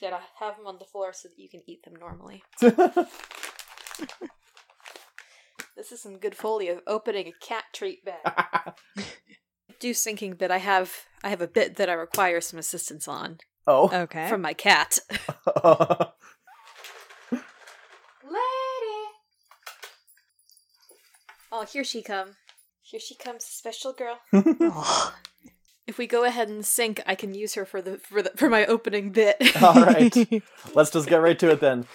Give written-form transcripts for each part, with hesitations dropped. You gotta have them on the floor so that you can eat them normally. This is some good folly of opening a cat treat bag. I do thinking that I have a bit that I require some assistance on. Oh. Okay. From my cat. Lady! Oh, here she come. Here she comes, special girl. Oh. If we go ahead and sync, I can use her for my opening bit. All right. Let's just get right to it then.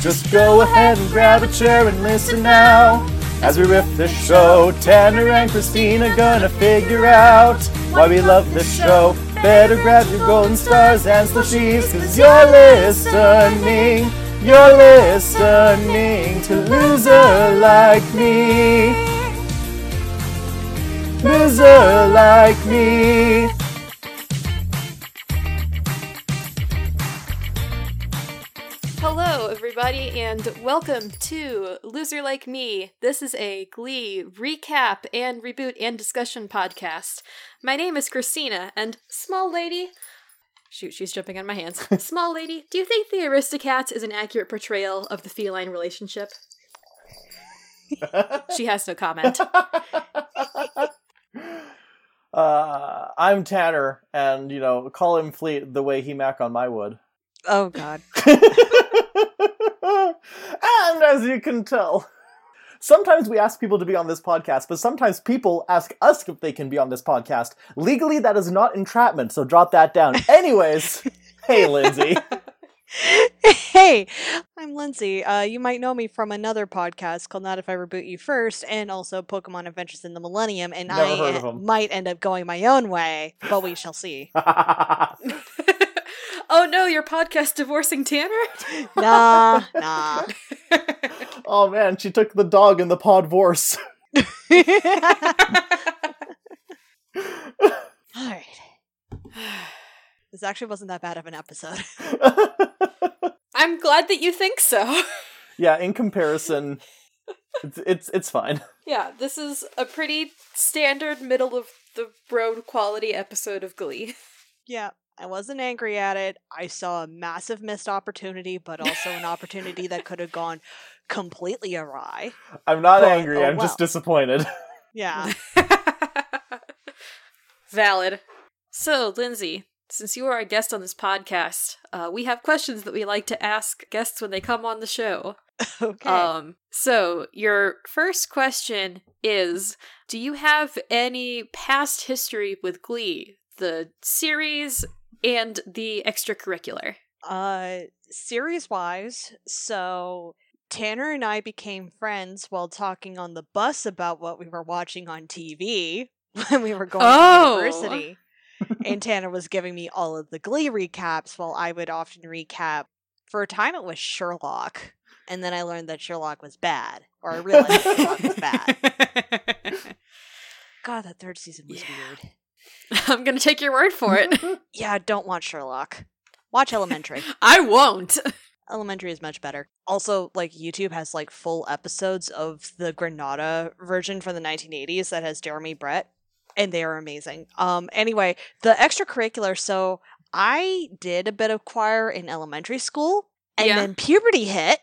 Just go ahead and grab a chair and listen now. As we riff the show, Tanner and Christine are gonna figure out why we love this show. Better grab your golden stars and slushies, cause you're listening to Loser Like Me. Loser Like Me. Everybody, and welcome to Loser Like Me. This is a Glee recap and reboot and discussion podcast. My name is Christina, and small lady... Shoot, she's jumping on my hands. Small lady, do you think the Aristocats is an accurate portrayal of the feline relationship? She has no comment. I'm Tanner, and, you know, call him Fleet the way he mac on my wood. Oh, God. And as you can tell, sometimes we ask people to be on this podcast, but sometimes people ask us if they can be on this podcast. Legally, that is not entrapment, so drop that down. Anyways, hey, Lindsay. Hey, I'm Lindsay. You might know me from another podcast called Not If I Reboot You First, and also Pokemon Adventures in the Millennium, and I might end up going my own way, but we shall see. Oh no, your podcast divorcing Tanner? Nah. Oh man, she took the dog in the podvorce. Alright. This actually wasn't that bad of an episode. I'm glad that you think so. Yeah, in comparison, it's fine. Yeah, this is a pretty standard middle of the road quality episode of Glee. Yeah. I wasn't angry at it. I saw a massive missed opportunity, but also an opportunity that could have gone completely awry. I'm not angry. Oh, I'm just disappointed. Yeah. Valid. So, Lindsay, since you are our guest on this podcast, we have questions that we like to ask guests when they come on the show. Okay. So, your first question is, do you have any past history with Glee, the series... and the extracurricular? Series-wise, so Tanner and I became friends while talking on the bus about what we were watching on TV when we were going to university. And Tanner was giving me all of the Glee recaps while I would often recap. For a time, it was Sherlock. And then I learned that Sherlock was bad. Or I realized Sherlock was bad. God, that third season was weird. I'm going to take your word for it. Yeah, don't watch Sherlock. Watch Elementary. I won't. Elementary is much better. Also, like, YouTube has, like, full episodes of the Granada version from the 1980s that has Jeremy Brett, and they are amazing. Anyway, the extracurricular, so I did a bit of choir in elementary school, and then puberty hit.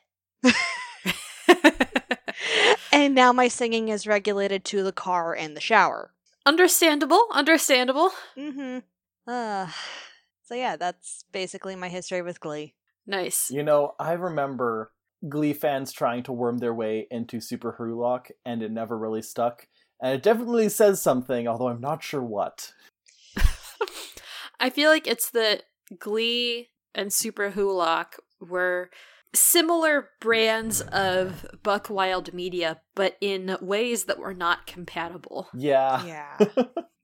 And now my singing is regulated to the car and the shower. Understandable. Mm-hmm. So yeah, that's basically my history with Glee. Nice. You know, I remember Glee fans trying to worm their way into Super Who Lock, and it never really stuck. And it definitely says something, although I'm not sure what. I feel like it's that Glee and Super Who Lock were... similar brands of Buck Wild Media, but in ways that were not compatible. Yeah.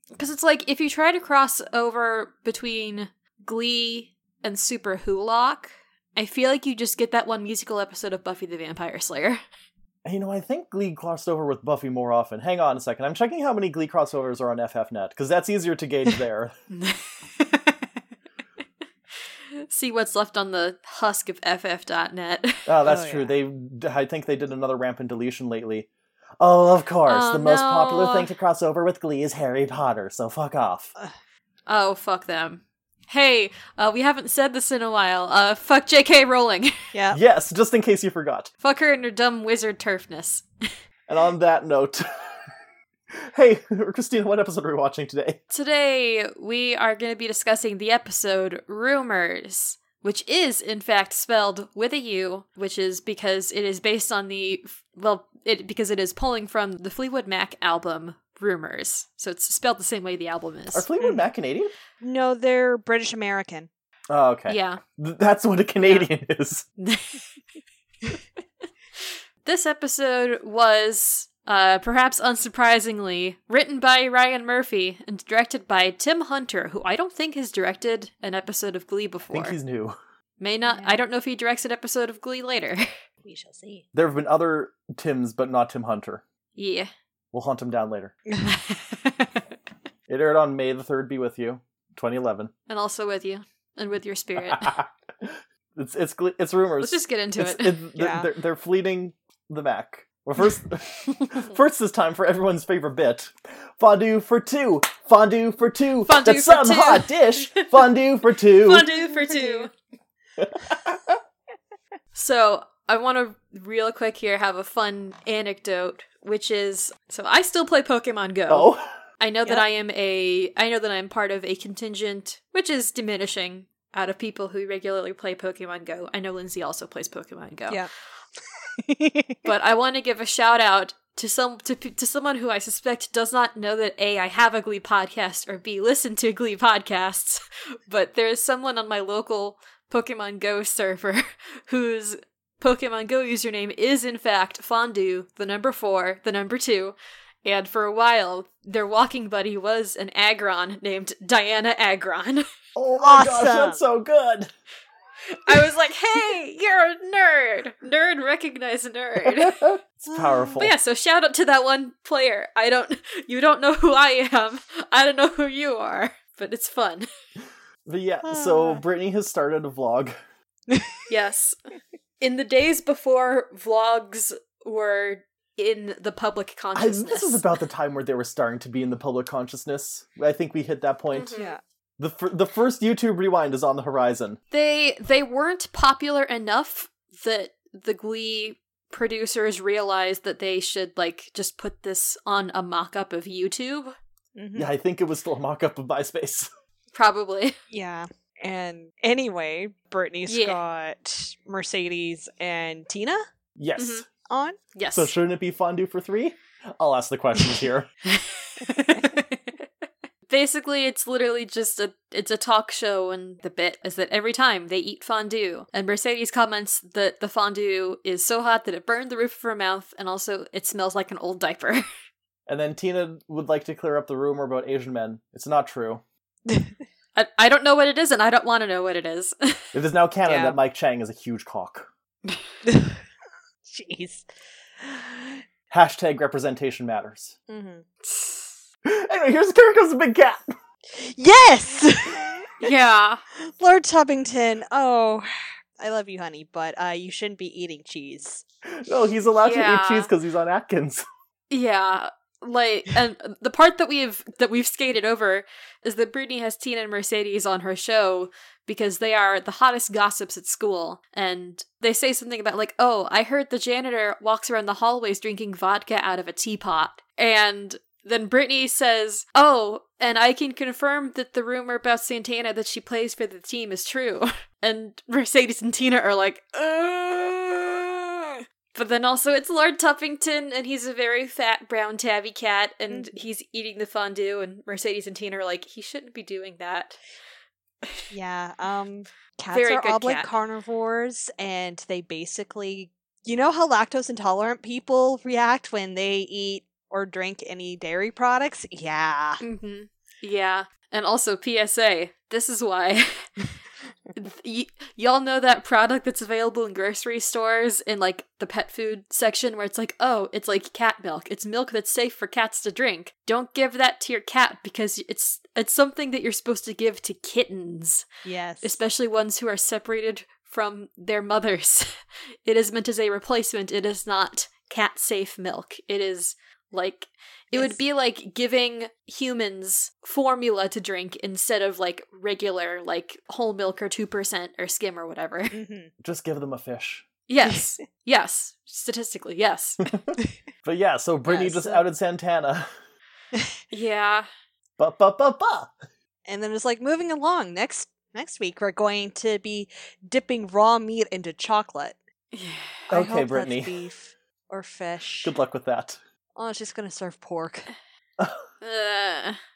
Because it's like, if you try to cross over between Glee and Super Who Lock, I feel like you just get that one musical episode of Buffy the Vampire Slayer. You know, I think Glee crossed over with Buffy more often. Hang on a second. I'm checking how many Glee crossovers are on FFNet, because that's easier to gauge there. See what's left on the husk of FF.net. Oh, that's true. I think they did another rampant deletion lately. Oh, of course. The most popular thing to cross over with Glee is Harry Potter, so fuck off. Oh, fuck them. Hey, we haven't said this in a while. Fuck JK Rowling. Yeah. Yes, just in case you forgot. Fuck her and her dumb wizard turfness. And on that note... Hey, Christina, what episode are we watching today? Today, we are going to be discussing the episode Rumors, which is, in fact, spelled with a U, which is because it is based on the, because it is pulling from the Fleetwood Mac album, Rumors. So it's spelled the same way the album is. Are Fleetwood Mac Canadian? No, they're British American. Oh, okay. Yeah. That's what a Canadian is. This episode was... perhaps unsurprisingly, written by Ryan Murphy and directed by Tim Hunter, who I don't think has directed an episode of Glee before. I think he's new. May not. Yeah. I don't know if he directs an episode of Glee later. We shall see. There have been other Tims, but not Tim Hunter. Yeah. We'll hunt him down later. It aired on May the 3rd, be with you, 2011. And also with you. And with your spirit. It's rumors. Let's just get into it. They're fleeting the Mac. Well, first this time for everyone's favorite bit. Fondue for two! Fondue for two! Fondue That's for some two. Hot dish! Fondue for two! Fondue for two! So, I want to real quick here have a fun anecdote, which is... So, I still play Pokemon Go. Oh. I know that I know that I'm part of a contingent, which is diminishing, out of people who regularly play Pokemon Go. I know Lindsay also plays Pokemon Go. Yeah. But I want to give a shout out to someone who I suspect does not know that A, I have a Glee podcast, or B, listen to Glee podcasts. But there is someone on my local Pokemon Go server whose Pokemon Go username is in fact Fondue, the number 4, the number 2. And for a while, their walking buddy was an Agron named Diana Agron. Oh my gosh, that's so good! I was like, hey, you're a nerd. Nerd recognize nerd. It's powerful. But yeah, so shout out to that one player. You don't know who I am. I don't know who you are. But it's fun. But yeah, so Brittany has started a vlog. Yes. In the days before vlogs were in the public consciousness. This is about the time where they were starting to be in the public consciousness. I think we hit that point. Mm-hmm. Yeah. The first YouTube rewind is on the horizon. They weren't popular enough that the Glee producers realized that they should, like, just put this on a mock-up of YouTube. Mm-hmm. Yeah, I think it was still a mock-up of MySpace. Probably. Yeah. And anyway, Brittany's got Mercedes and Tina? Yes. Mm-hmm. On? Yes. So shouldn't it be Fondue for 3? I'll ask the questions here. Basically, it's literally just a talk show, and the bit is that every time they eat fondue, and Mercedes comments that the fondue is so hot that it burned the roof of her mouth, and also it smells like an old diaper. And then Tina would like to clear up the rumor about Asian men. It's not true. I don't know what it is, and I don't want to know what it is. It is now canon that Mike Chang is a huge cock. Jeez. Hashtag representation matters. Mm-hmm. Anyway, here comes a big cat. Yes! Yeah. Lord Tubington, oh, I love you, honey, but you shouldn't be eating cheese. No, he's allowed to eat cheese because he's on Atkins. Yeah, like, and the part that we've skated over is that Brittany has Tina and Mercedes on her show because they are the hottest gossips at school, and they say something about, like, oh, I heard the janitor walks around the hallways drinking vodka out of a teapot, and... Then Brittany says, oh, and I can confirm that the rumor about Santana that she plays for the team is true. And Mercedes and Tina are like, ugh. But then also it's Lord Tuffington, and he's a very fat brown tabby cat, and he's eating the fondue, and Mercedes and Tina are like, he shouldn't be doing that. Yeah, cats very are oblate carnivores, and they basically, you know how lactose intolerant people react when they eat or drink any dairy products? Yeah. Mm-hmm. Yeah. And also, PSA, this is why. Y'all know that product that's available in grocery stores in, like, the pet food section where it's like, oh, it's like cat milk. It's milk that's safe for cats to drink. Don't give that to your cat because it's something that you're supposed to give to kittens. Yes. Especially ones who are separated from their mothers. It is meant as a replacement. It is not cat safe milk. It is like it would be like giving humans formula to drink instead of like regular like whole milk or 2% or skim or whatever. Mm-hmm. Just give them a fish. Yes. Yes. Statistically, yes. But yeah, so Brittany just outed Santana. Yeah. Ba-ba-ba-ba! And then it's like, moving along, next week we're going to be dipping raw meat into chocolate. Yeah. Okay, Brittany. Beef or fish. Good luck with that. Oh, it's just going to serve pork.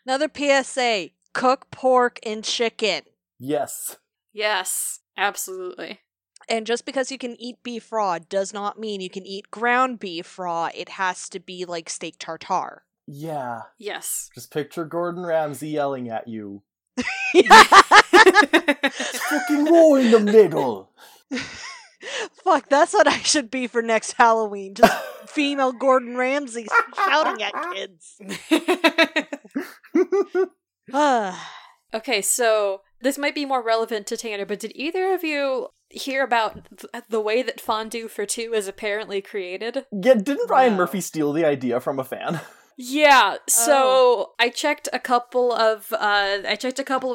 Another PSA. Cook pork and chicken. Yes. Yes, absolutely. And just because you can eat beef raw does not mean you can eat ground beef raw. It has to be like steak tartare. Yeah. Yes. Just picture Gordon Ramsay yelling at you. It's fucking raw in the middle. Fuck, that's what I should be for next Halloween. Just female Gordon Ramsay shouting at kids. Okay, so this might be more relevant to Tanner, but did either of you hear about the way that Fondue for Two is apparently created? Yeah, didn't Ryan Murphy steal the idea from a fan? Yeah, so I checked a couple of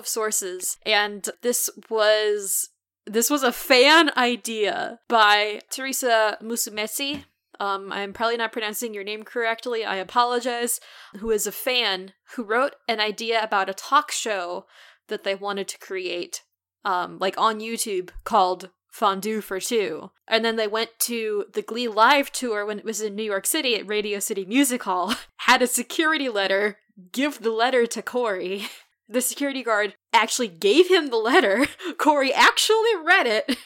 sources, and this was a fan idea by Teresa Musumeci. I'm probably not pronouncing your name correctly, I apologize, who is a fan who wrote an idea about a talk show that they wanted to create, like on YouTube, called Fondue for Two. And then they went to the Glee live tour when it was in New York City at Radio City Music Hall, had a security letter, give the letter to Corey. The security guard actually gave him the letter. Corey actually read it.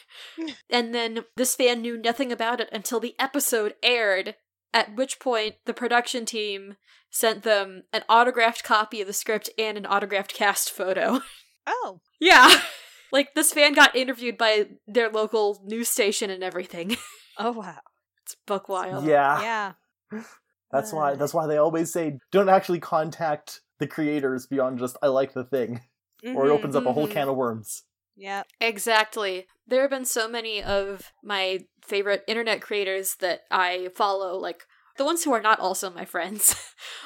And then this fan knew nothing about it until the episode aired, at which point the production team sent them an autographed copy of the script and an autographed cast photo. Oh. Yeah. Like, this fan got interviewed by their local news station and everything. Oh, wow. It's buck wild. Yeah. Yeah. That's why they always say, don't actually contact the creators beyond just, I like the thing. Mm-hmm, or it opens up a whole can of worms. Yeah. Exactly. There have been so many of my favorite internet creators that I follow, like, the ones who are not also my friends,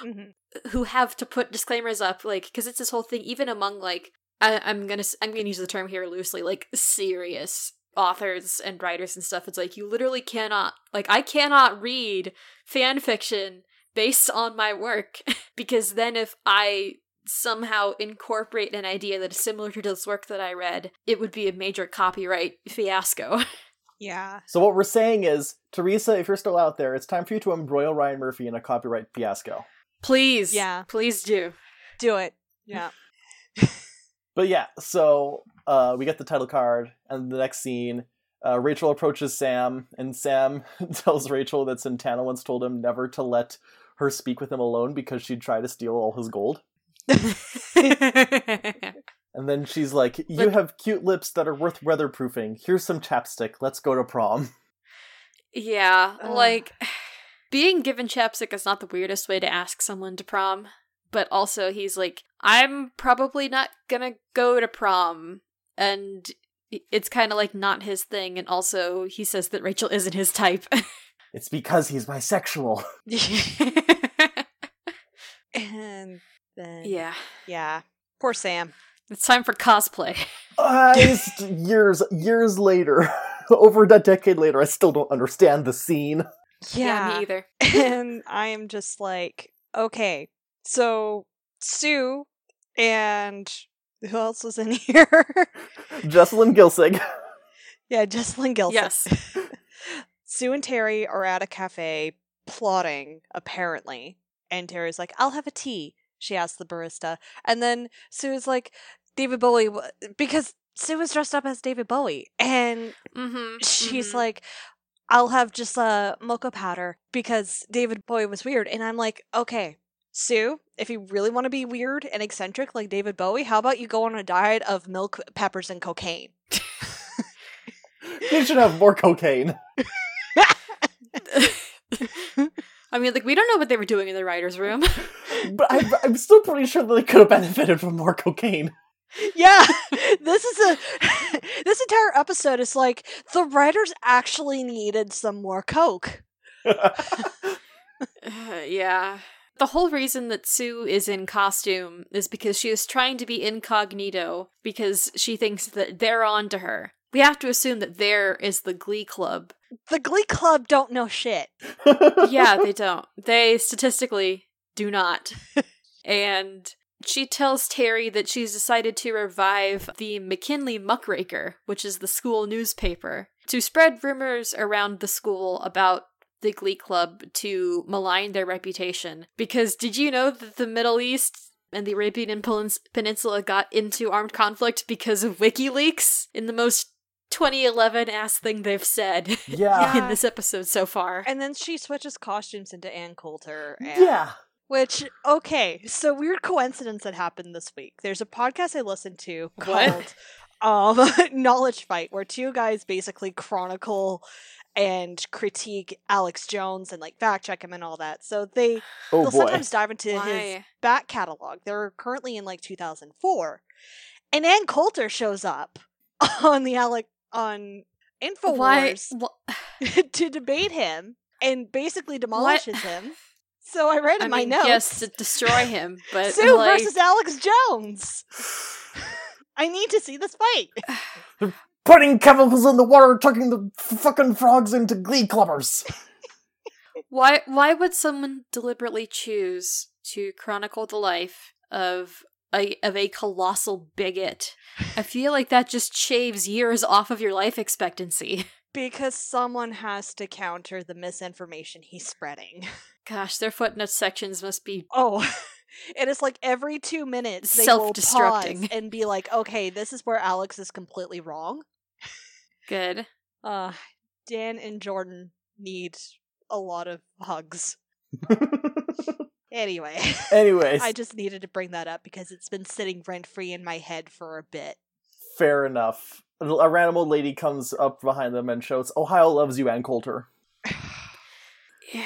mm-hmm. who have to put disclaimers up, like, because it's this whole thing, even among, like, I'm gonna use the term here loosely, like serious authors and writers and stuff. It's like, you literally cannot, like, I cannot read fan fiction based on my work, because then if I somehow incorporate an idea that is similar to this work that I read, it would be a major copyright fiasco. Yeah. So what we're saying is, Teresa, if you're still out there, it's time for you to embroil Ryan Murphy in a copyright fiasco. Please. Yeah. Please do. Do it. Yeah. But yeah, so we get the title card, and the next scene, Rachel approaches Sam, and Sam tells Rachel that Santana once told him never to let her speak with him alone because she'd try to steal all his gold. And then she's like, you have cute lips that are worth weatherproofing. Here's some chapstick. Let's go to prom. Yeah, like, being given chapstick is not the weirdest way to ask someone to prom. But also he's like, I'm probably not gonna go to prom. And it's kind of like not his thing. And also he says that Rachel isn't his type. It's because he's bisexual. And then... Yeah. Yeah. Poor Sam. It's time for cosplay. Years later, over a decade later, I still don't understand the scene. Yeah, me either. And I'm just like, okay. So, Sue, and who else was in here? Jocelyn Gilsig. Yeah, Jocelyn Gilsig. Yes. Sue and Terry are at a cafe plotting, apparently. And Terry's like, I'll have a tea, she asks the barista. And then Sue is like, David Bowie, because Sue was dressed up as David Bowie. And she's like... I'll have just a mocha powder because David Bowie was weird. And I'm like, okay, Sue, if you really want to be weird and eccentric like David Bowie, how about you go on a diet of milk, peppers, and cocaine? You should have more cocaine. I mean, like, we don't know what they were doing in the writer's room. But I'm still pretty sure that they could have benefited from more cocaine. Yeah, this entire episode is like, the writers actually needed some more coke. Yeah. The whole reason that Sue is in costume is because she is trying to be incognito because she thinks that they're on to her. We have to assume that there is the Glee Club. The Glee Club don't know shit. Yeah, they don't. They statistically do not. And she tells Terry that she's decided to revive the McKinley Muckraker, which is the school newspaper, to spread rumors around the school about the Glee Club to malign their reputation. Because did you know that the Middle East and the Arabian Peninsula got into armed conflict because of WikiLeaks in the most 2011-ass thing they've said in this episode so far? And then she switches costumes into Ann Coulter. Which, okay, so weird coincidence that happened this week. There's a podcast I listen to called Knowledge Fight, where two guys basically chronicle and critique Alex Jones and, like, fact check him and all that. So they'll sometimes dive into his back catalog. They're currently in, like, 2004. And Ann Coulter shows up on the on InfoWars to debate him and basically demolishes him. So I read in my notes. Yes, to destroy him. But Sue versus Alex Jones. I need to see this fight. Putting chemicals in the water, tucking the fucking frogs into Glee clubbers. Why would someone deliberately choose to chronicle the life of a colossal bigot? I feel like that just shaves years off of your life expectancy. Because someone has to counter the misinformation he's spreading. Gosh, their footnote sections must be... Oh, it is like every 2 minutes they will pause and be like, okay, this is where Alex is completely wrong. Good. Dan and Jordan need a lot of hugs. Anyways. I just needed to bring that up because it's been sitting rent-free in my head for a bit. Fair enough. A random old lady comes up behind them and shouts, "Ohio loves you, Ann Coulter." Yeah.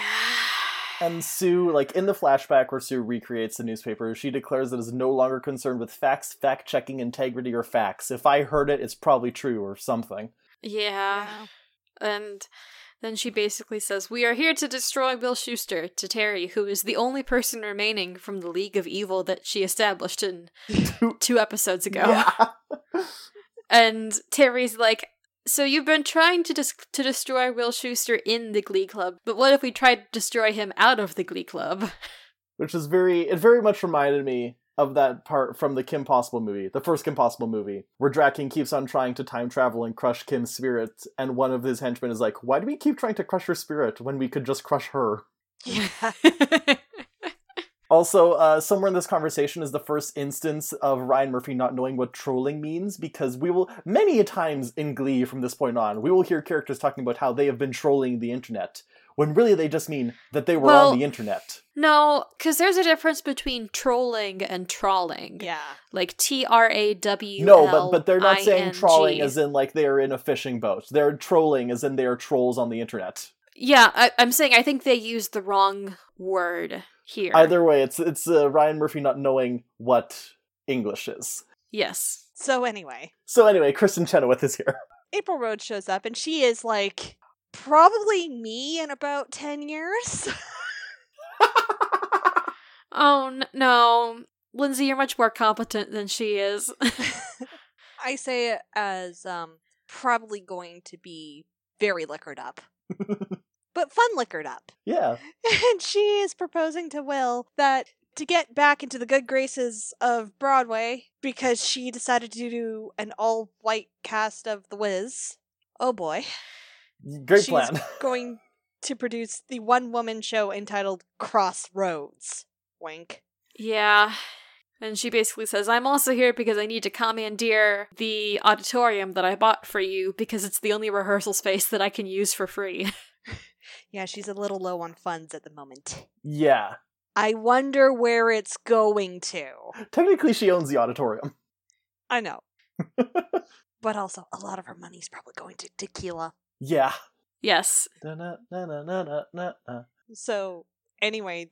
And Sue, like, in the flashback where Sue recreates the newspaper, she declares that it is no longer concerned with facts, fact-checking, integrity, or facts. If I heard it, it's probably true or something. Yeah. And then she basically says, "We are here to destroy Bill Schuster," to Terry, who is the only person remaining from the League of Evil that she established in 2 episodes ago. Yeah. And Terry's like, "So you've been trying to destroy Will Schuester in the Glee Club, but what if we tried to destroy him out of the Glee Club?" Which is it very much reminded me of that part from the Kim Possible movie, the first Kim Possible movie, where Draken keeps on trying to time travel and crush Kim's spirit, and one of his henchmen is like, "Why do we keep trying to crush her spirit when we could just crush her?" Yeah. Also, somewhere in this conversation is the first instance of Ryan Murphy not knowing what trolling means, because we will, many times in Glee from this point on, we will hear characters talking about how they have been trolling the internet, when really they just mean that they were on the internet. No, because there's a difference between trolling and trawling. Yeah. Like TRAWLING. No, but they're not saying trawling as in, like, they are in a fishing boat. They're trolling as in they are trolls on the internet. Yeah, I'm saying I think they used the wrong word here. Either way, it's Ryan Murphy not knowing what English is. Yes. So anyway, Kristen Chenoweth is here. April Rhodes shows up, and she is like, probably me in about 10 years. No. Lindsay, you're much more competent than she is. I say it as probably going to be very liquored up. But fun liquored up. Yeah. And she is proposing to Will that to get back into the good graces of Broadway, because she decided to do an all-white cast of The Wiz. Oh boy. Great plan. She's going to produce the one-woman show entitled Crossroads. Wink. Yeah. And she basically says, "I'm also here because I need to commandeer the auditorium that I bought for you, because it's the only rehearsal space that I can use for free." Yeah, she's a little low on funds at the moment. Yeah. I wonder where it's going to. Technically, she owns the auditorium. I know. But also, a lot of her money's probably going to tequila. Yeah. Yes. So, anyway,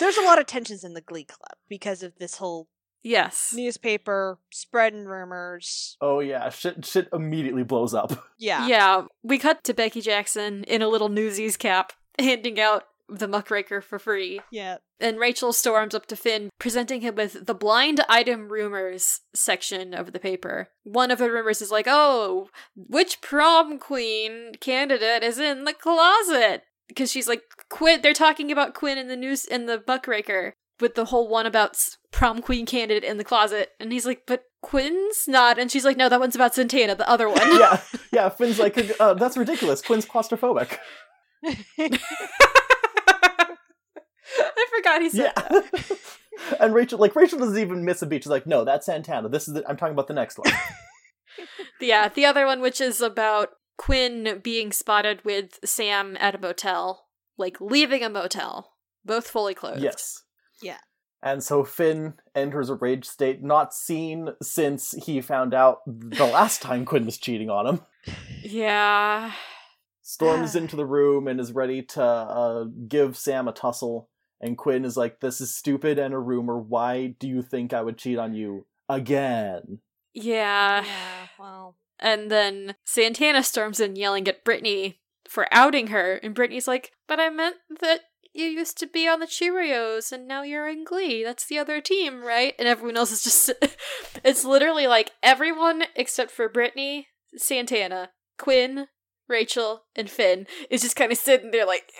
there's a lot of tensions in the Glee Club because of this whole Yes. Newspaper, spreading rumors. Oh yeah, shit immediately blows up. Yeah. Yeah, we cut to Becky Jackson in a little Newsies cap, handing out the muckraker for free. Yeah. And Rachel storms up to Finn, presenting him with the blind item rumors section of the paper. One of the rumors is like, oh, which prom queen candidate is in the closet? Because she's like, Quinn, they're talking about Quinn in the news, in the muckraker, with the whole one about prom queen candidate in the closet. And he's like, but Quinn's not. And she's like, no, that one's about Santana, the other one. Yeah, Finn's like, that's ridiculous. Quinn's claustrophobic. I forgot he said that. And Rachel doesn't even miss a beat. She's like, no, that's Santana. I'm talking about the next one. Yeah, the other one, which is about Quinn being spotted with Sam at a motel. Like, leaving a motel. Both fully clothed. Yes. Yeah. And so Finn enters a rage state not seen since he found out the last time Quinn was cheating on him. Yeah. Storms into the room and is ready to give Sam a tussle. And Quinn is like, this is stupid and a rumor. Why do you think I would cheat on you again? Yeah. Yeah, well. And then Santana storms in yelling at Brittany for outing her. And Brittany's like, but I meant that you used to be on the Cheerios and now you're in Glee. That's the other team, right? And everyone else is just... It's literally like everyone except for Brittany, Santana, Quinn, Rachel, and Finn is just kind of sitting there like...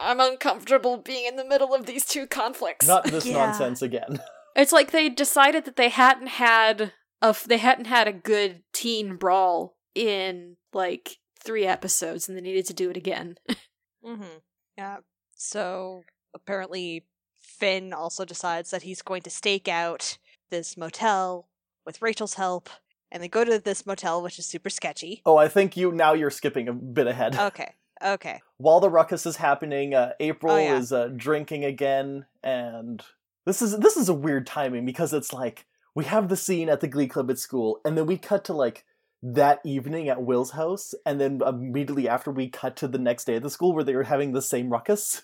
I'm uncomfortable being in the middle of these two conflicts. Not this nonsense again. It's like they decided that they hadn't had a good teen brawl in like 3 episodes, and they needed to do it again. Mm-hmm. Yeah. So apparently, Finn also decides that he's going to stake out this motel with Rachel's help, and they go to this motel, which is super sketchy. Oh, I think you're skipping a bit ahead. Okay. While the ruckus is happening, April is drinking again, and this is a weird timing because it's like we have the scene at the Glee Club at school, and then we cut to like that evening at Will's house, and then immediately after we cut to the next day at the school where they were having the same ruckus.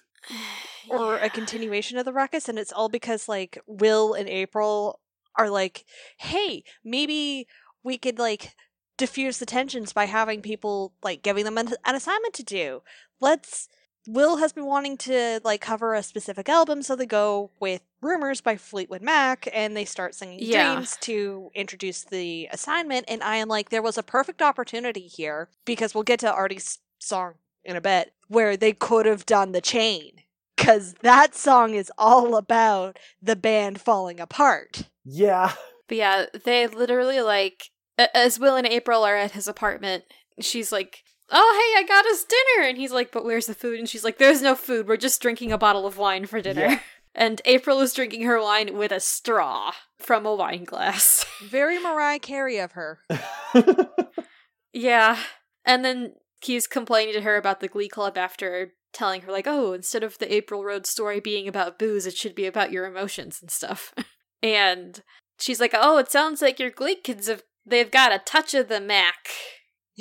Or a continuation of the ruckus, and it's all because like Will and April are like, hey, maybe we could like diffuse the tensions by having people, like, giving them an assignment to do. Will has been wanting to, like, cover a specific album, so they go with Rumors by Fleetwood Mac, and they start singing Dreams to introduce the assignment, and I am like, there was a perfect opportunity here, because we'll get to Artie's song in a bit, where they could have done The Chain, because that song is all about the band falling apart. Yeah. But yeah, they literally, like... As Will and April are at his apartment, she's like, oh, hey, I got us dinner. And he's like, but where's the food? And she's like, there's no food. We're just drinking a bottle of wine for dinner. Yeah. And April is drinking her wine with a straw from a wine glass. Very Mariah Carey of her. Yeah. And then he's complaining to her about the Glee Club after telling her, like, oh, instead of the April Rhodes story being about booze, it should be about your emotions and stuff. And she's like, oh, it sounds like your Glee kids have... They've got a touch of the Mac.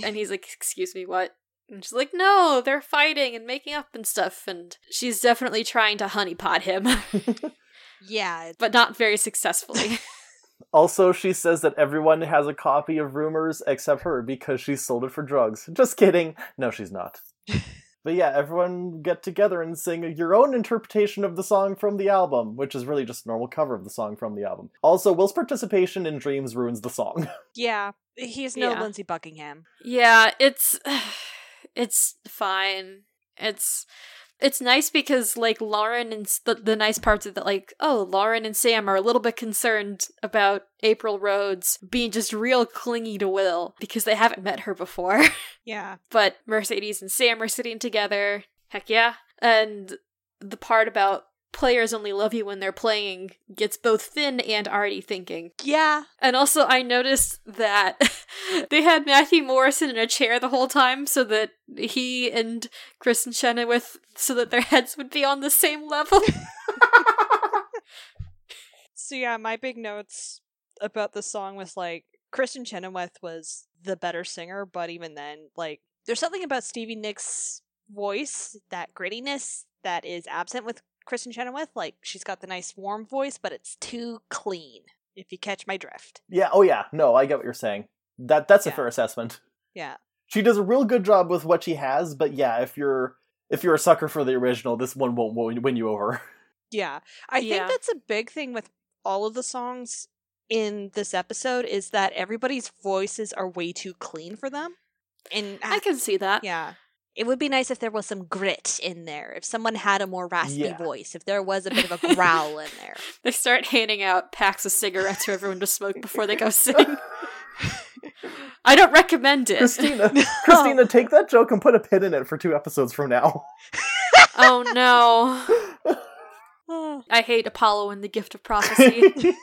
And he's like, excuse me, what? And she's like, no, they're fighting and making up and stuff. And she's definitely trying to honeypot him. Yeah. But not very successfully. Also, she says that everyone has a copy of Rumors except her because she sold it for drugs. Just kidding. No, she's not. But yeah, everyone get together and sing your own interpretation of the song from the album, which is really just a normal cover of the song from the album. Also, Will's participation in Dreams ruins the song. Yeah, he's no Lindsay Buckingham. Yeah, it's fine. It's nice because, like, Lauren and the nice parts of that, like, oh, Lauren and Sam are a little bit concerned about April Rhodes being just real clingy to Will because they haven't met her before. Yeah. But Mercedes and Sam are sitting together. Heck yeah. And the part about players only love you when they're playing gets both Finn and Artie thinking. Yeah. And also I noticed that they had Matthew Morrison in a chair the whole time so that he and Kristen Chenoweth, so that their heads would be on the same level. So yeah, my big notes about the song was like, Kristen Chenoweth was the better singer, but even then, like, there's something about Stevie Nicks' voice, that grittiness that is absent with Kristen Chenoweth. Like, she's got the nice warm voice, but it's too clean, if you catch my drift. Yeah. Oh, yeah. No, I get what you're saying. That's a fair assessment. Yeah. She does a real good job with what she has, but yeah, if you're a sucker for the original, this one won't win you over. Yeah. I think that's a big thing with all of the songs in this episode, is that everybody's voices are way too clean for them. And I can see that. Yeah. It would be nice if there was some grit in there, if someone had a more raspy voice, if there was a bit of a growl in there. They start handing out packs of cigarettes for everyone to smoke before they go sing. I don't recommend it. Christina, take that joke and put a pin in it for 2 episodes from now. Oh, no. I hate Apollo and the Gift of Prophecy.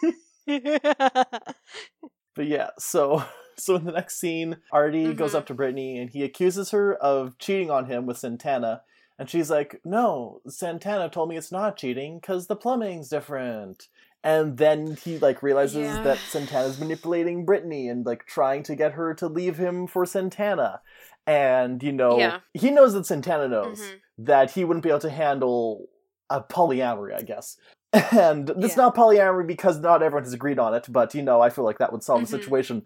But yeah, so in the next scene, Artie goes up to Brittany and he accuses her of cheating on him with Santana. And she's like, no, Santana told me it's not cheating because the plumbing's different. And then he, like, realizes that Santana's manipulating Brittany and, like, trying to get her to leave him for Santana. And, you know, he knows that Santana knows that he wouldn't be able to handle a polyamory, I guess. And it's not polyamory because not everyone has agreed on it, but, you know, I feel like that would solve the situation.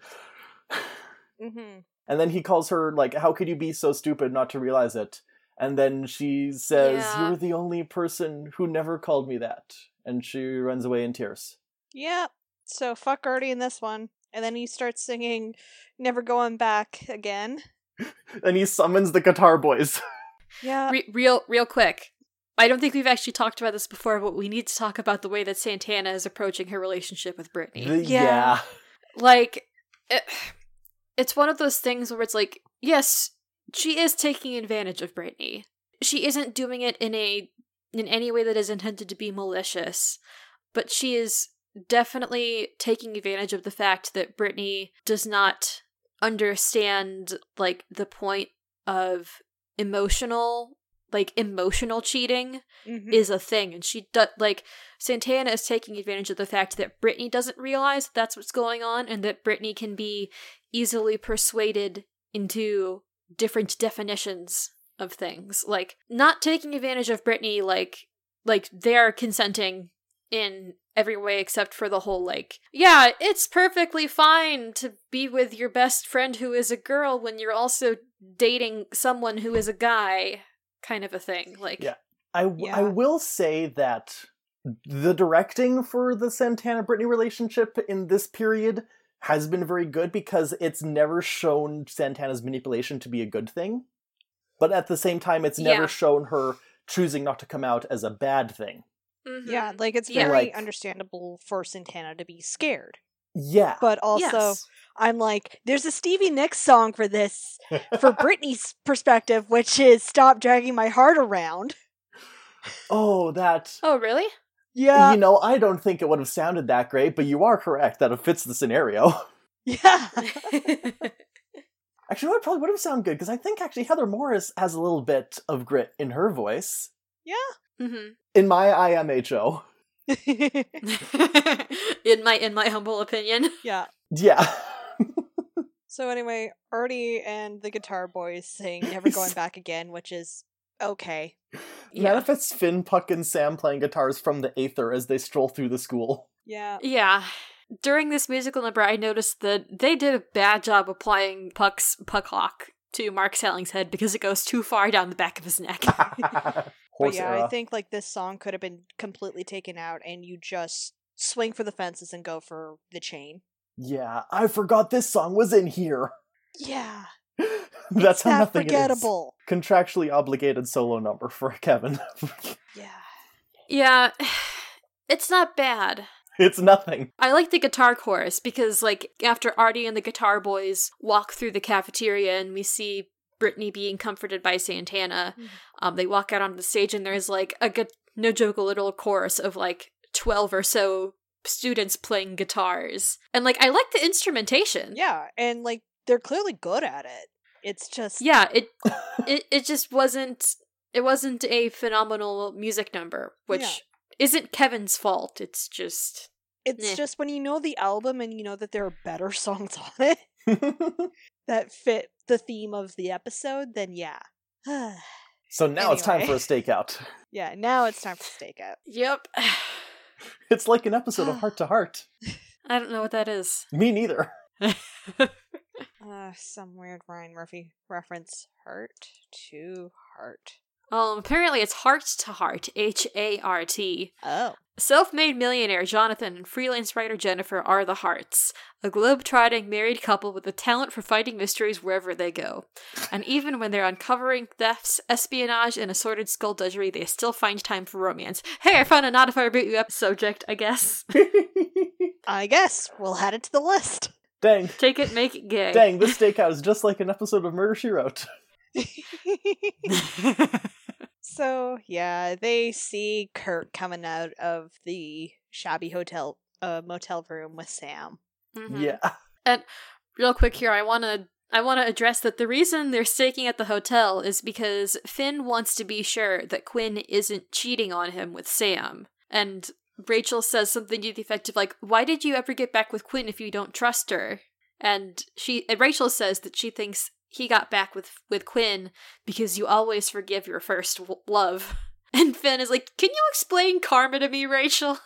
And then he calls her, like, how could you be so stupid not to realize it? And then she says, you're the only person who never called me that. And she runs away in tears. Yep. So fuck Artie in this one. And then he starts singing Never Going Back Again. And he summons the Guitar Boys. Yeah. Real quick. I don't think we've actually talked about this before, but we need to talk about the way that Santana is approaching her relationship with Brittany. Yeah. Like, it's one of those things where it's like, yes, she is taking advantage of Brittany. She isn't doing it in any way that is intended to be malicious, but she is definitely taking advantage of the fact that Brittany does not understand, like, the point of emotional cheating is a thing. And she Santana is taking advantage of the fact that Brittany doesn't realize that's what's going on, and that Brittany can be easily persuaded into different definitions of things. Like, not taking advantage of Brittany, like they're consenting in every way except for the whole, like, yeah, it's perfectly fine to be with your best friend who is a girl when you're also dating someone who is a guy kind of a thing. Like, yeah. I will say that the directing for the Santana-Brittany relationship in this period has been very good, because it's never shown Santana's manipulation to be a good thing. But at the same time, it's never shown her choosing not to come out as a bad thing. Mm-hmm. Yeah, like, it's very understandable for Santana to be scared. Yeah. But also, I'm like, there's a Stevie Nicks song for this, for Britney's perspective, which is Stop Dragging My Heart Around. Oh, that. Oh, really? Yeah. You know, I don't think it would have sounded that great, but you are correct that it fits the scenario. Yeah. Actually, no, it probably would have sounded good, because I think actually Heather Morris has a little bit of grit in her voice. Yeah. Mm-hmm. In my IMHO. in my humble opinion. Yeah. Yeah. So anyway, Artie and the Guitar Boys sing Never Going Back Again, which is okay. Manifests Finn, Puck, and Sam playing guitars from the aether as they stroll through the school. Yeah. Yeah. During this musical number, I noticed that they did a bad job applying Pucklock to Mark Salling's head, because it goes too far down the back of his neck. But yeah, era. I think, like, this song could have been completely taken out and you just swing for the fences and go for the chain. Yeah, I forgot this song was in here. Yeah. That's how nothing forgettable. It is. Contractually obligated solo number for Kevin. Yeah. Yeah. It's not bad. It's nothing. I like the guitar chorus because, like, after Artie and the Guitar Boys walk through the cafeteria and we see Brittany being comforted by Santana, they walk out onto the stage and there's, like, no joke, a little chorus of, like, 12 or so students playing guitars. And, like, I like the instrumentation. Yeah, and, like, they're clearly good at it. It's just... Yeah, it just wasn't... It wasn't a phenomenal music number, which... Yeah. Isn't Kevin's fault, it's just when you know the album and you know that there are better songs on it that fit the theme of the episode, then yeah. So now anyway. It's time for a stakeout. Yeah, now it's time for a stakeout. Yep. It's like an episode of Heart to Heart. I don't know what that is. Me neither. Some weird Ryan Murphy reference. Heart to heart. Oh, apparently it's Heart to Heart. H-A-R-T. Oh. Self-made millionaire Jonathan and freelance writer Jennifer are the Hearts, a globe-trotting married couple with a talent for fighting mysteries wherever they go. And even when they're uncovering thefts, espionage, and assorted skullduggery, they still find time for romance. Hey, I found a Not If I Reboot You subject, I guess. I guess. We'll add it to the list. Dang. Take it, make it gay. Dang, this stakeout is just like an episode of Murder, She Wrote. So, yeah, they see Kurt coming out of the shabby hotel motel room with Sam. Mm-hmm. Yeah. And real quick here, I want to address that the reason they're staking at the hotel is because Finn wants to be sure that Quinn isn't cheating on him with Sam. And Rachel says something to the effect of, like, why did you ever get back with Quinn if you don't trust her? And Rachel says that she thinks he got back with Quinn because you always forgive your first love. And Finn is like, can you explain karma to me, Rachel?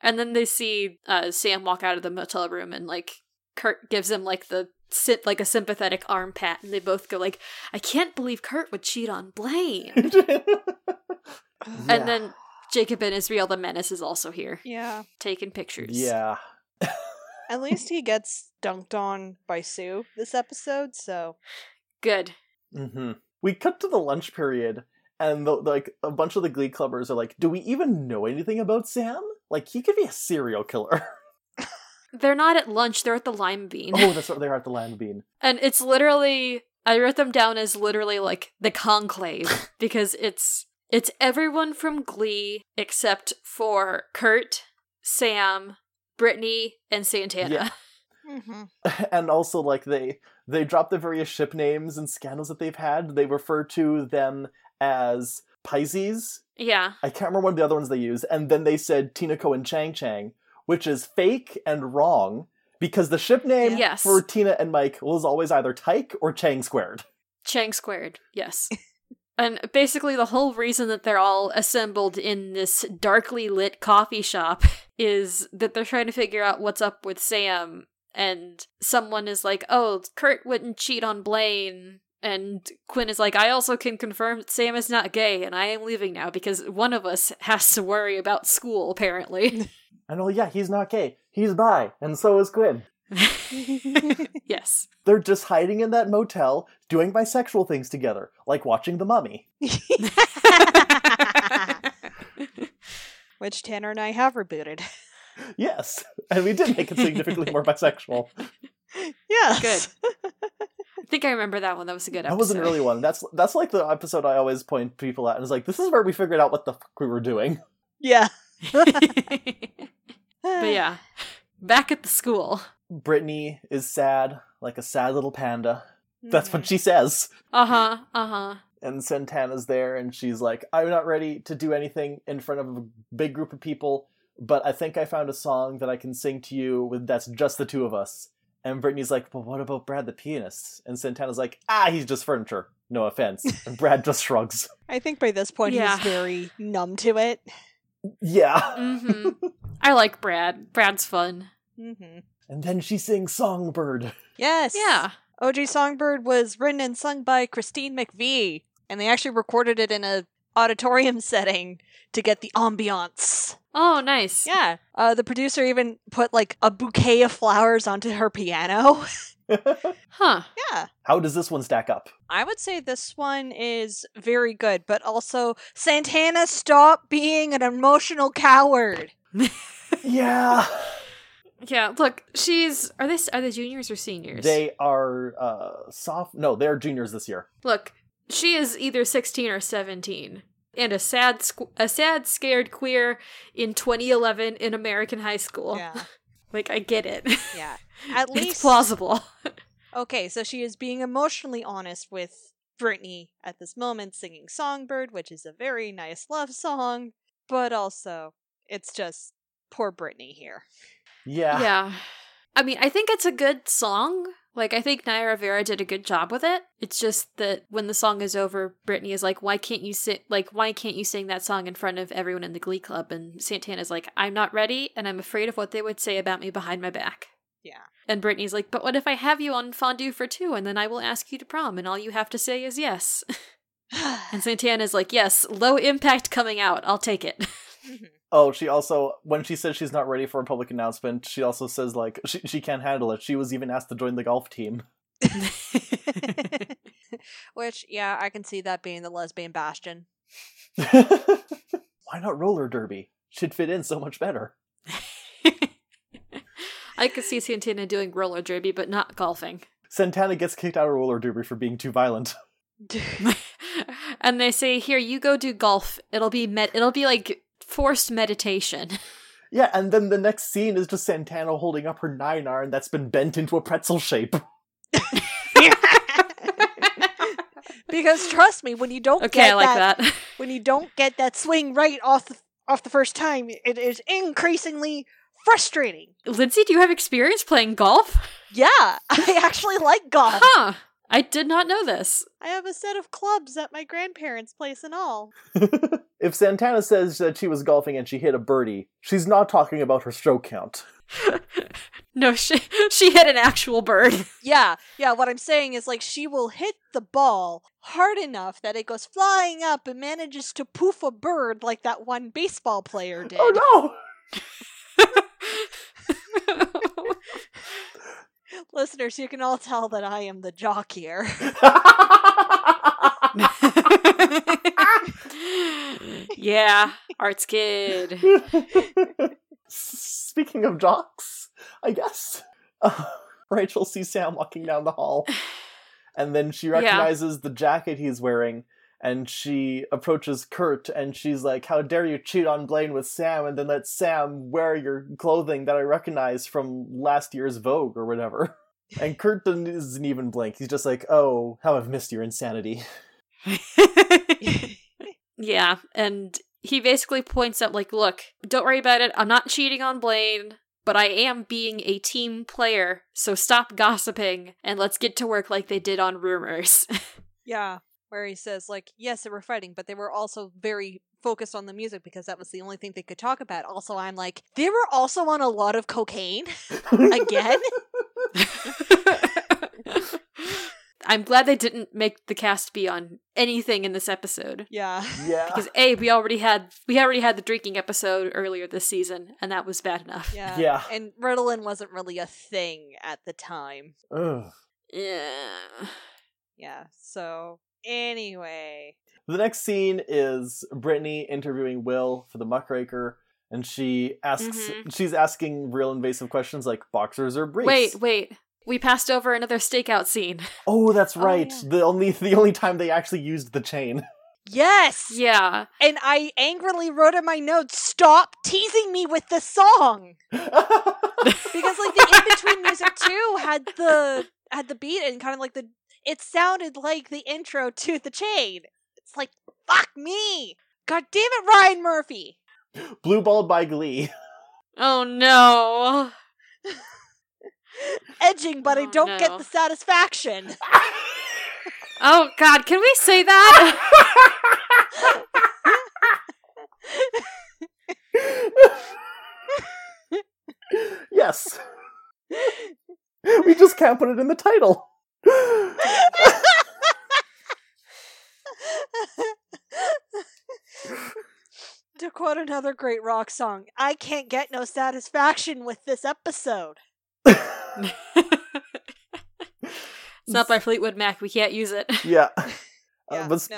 And then they see Sam walk out of the motel room and, like, Kurt gives him, like, a sympathetic arm pat. And they both go, like, I can't believe Kurt would cheat on Blaine. Yeah. And then Jacob and Israel the Menace is also here. Yeah. Taking pictures. Yeah. At least he gets dunked on by Sue this episode, so. Good. Mm-hmm. We cut to the lunch period, and a bunch of the Glee clubbers are like, do we even know anything about Sam? Like, he could be a serial killer. They're not at lunch, they're at the Lime Bean. Oh, that's right, they're at the Lime Bean. And it's literally, I wrote them down as literally, like, the conclave, because it's everyone from Glee except for Kurt, Sam, Brittany, and Santana. Yeah. Mm-hmm. And also, like, they drop the various ship names and scandals that they've had. They refer to them as Pisces. Yeah. I can't remember one of the other ones they used. And then they said Tinoco and Chang Chang, which is fake and wrong, because the ship name for Tina and Mike was always either Tyke or Chang Squared. Chang Squared, yes. And basically the whole reason that they're all assembled in this darkly lit coffee shop is that they're trying to figure out what's up with Sam, and someone is like, oh, Kurt wouldn't cheat on Blaine, and Quinn is like, I also can confirm that Sam is not gay, and I am leaving now because one of us has to worry about school, apparently. And oh yeah, he's not gay. He's bi, and so is Quinn. Yes. They're just hiding in that motel, doing bisexual things together, like watching The Mummy. Which Tanner and I have rebooted. Yes, and we did make it significantly more bisexual. Yes. Good. I think I remember that one. That was a good episode. That was an early one. That's like the episode I always point people at, and it's like, this is where we figured out what the fuck we were doing. Yeah. But yeah, back at the school. Brittany is sad, like a sad little panda. That's what she says. Uh-huh, uh-huh. And Santana's there, and she's like, I'm not ready to do anything in front of a big group of people, but I think I found a song that I can sing to you with that's just the two of us. And Brittany's like, but what about Brad the pianist? And Santana's like, he's just furniture. No offense. And Brad just shrugs. I think by this point he's very numb to it. Yeah. Mm-hmm. I like Brad. Brad's fun. Mm-hmm. And then she sings Songbird. Yes. Yeah. OG Songbird was written and sung by Christine McVie, and they actually recorded it in an auditorium setting to get the ambiance. Oh, nice. Yeah. The producer even put, like, a bouquet of flowers onto her piano. Huh. Yeah. How does this one stack up? I would say this one is very good, but also, Santana, stop being an emotional coward. Yeah. Yeah, look, are they juniors or seniors? They are they're juniors this year. Look, she is either 16 or 17 and a sad scared queer in 2011 in American high school. Yeah. Like, I get it. Yeah. At least it's plausible. Okay, so she is being emotionally honest with Brittany at this moment, singing Songbird, which is a very nice love song, but also it's just poor Brittany here. Yeah. I mean, I think it's a good song. Like, I think Naya Rivera did a good job with it. It's just that when the song is over, Britney is like, why can't you sing that song in front of everyone in the Glee Club? And Santana's like, I'm not ready, and I'm afraid of what they would say about me behind my back. Yeah. And Britney's like, but what if I have you on Fondue for Two, and then I will ask you to prom, and all you have to say is yes. And Santana's like, yes, low impact coming out. I'll take it. Oh, she also, when she says she's not ready for a public announcement, she also says, like, she can't handle it. She was even asked to join the golf team. Which, yeah, I can see that being the lesbian bastion. Why not roller derby? She'd fit in so much better. I could see Santana doing roller derby, but not golfing. Santana gets kicked out of roller derby for being too violent. And they say, here, you go do golf. It'll be like forced meditation. Yeah, and then the next scene is just Santana holding up her 9-iron that's been bent into a pretzel shape. Because trust me, when you don't when you don't get that swing right off the first time, it is increasingly frustrating. Lindsay, do you have experience playing golf? Yeah, I actually like golf. Huh. I did not know this. I have a set of clubs at my grandparents' place and all. If Santana says that she was golfing and she hit a birdie, she's not talking about her stroke count. No, she hit an actual bird. Yeah, what I'm saying is, like, she will hit the ball hard enough that it goes flying up and manages to poof a bird like that one baseball player did. Oh, no! Listeners, you can all tell that I am the jock here. Yeah, art's kid. Speaking of jocks, I guess, Rachel sees Sam walking down the hall, and then she recognizes the jacket he's wearing, and she approaches Kurt, and she's like, how dare you cheat on Blaine with Sam, and then let Sam wear your clothing that I recognize from last year's Vogue or whatever. And Kurt doesn't even blink. He's just like, oh, how I've missed your insanity. Yeah, and he basically points out, like, look, don't worry about it. I'm not cheating on Blaine, but I am being a team player. So stop gossiping and let's get to work like they did on Rumors. Yeah, where he says, like, yes, they were fighting, but they were also very focused on the music because that was the only thing they could talk about. Also, I'm like, they were also on a lot of cocaine again. I'm glad they didn't make the cast be on anything in this episode. Yeah. Because A, we already had the drinking episode earlier this season, and that was bad enough. Yeah. And Ritalin wasn't really a thing at the time. Ugh. Yeah. So anyway, the next scene is Brittany interviewing Will for the Muckraker, and she asks, she's asking real invasive questions like boxers or briefs. Wait. We passed over another stakeout scene. Oh, that's right. Oh, yeah. The only time they actually used the chain. Yes! Yeah. And I angrily wrote in my notes, stop teasing me with this song! Because, like, the in-between music, too, had the beat and kind of, like, it sounded like the intro to the chain. It's like, fuck me! God damn it, Ryan Murphy! Blue-balled by Glee. Oh, no. Edging, but I don't get the satisfaction. Oh God, can we say that? Yes. We just can't put it in the title. To quote another great rock song, I can't get no satisfaction with this episode. It's not by Fleetwood Mac, we can't use it.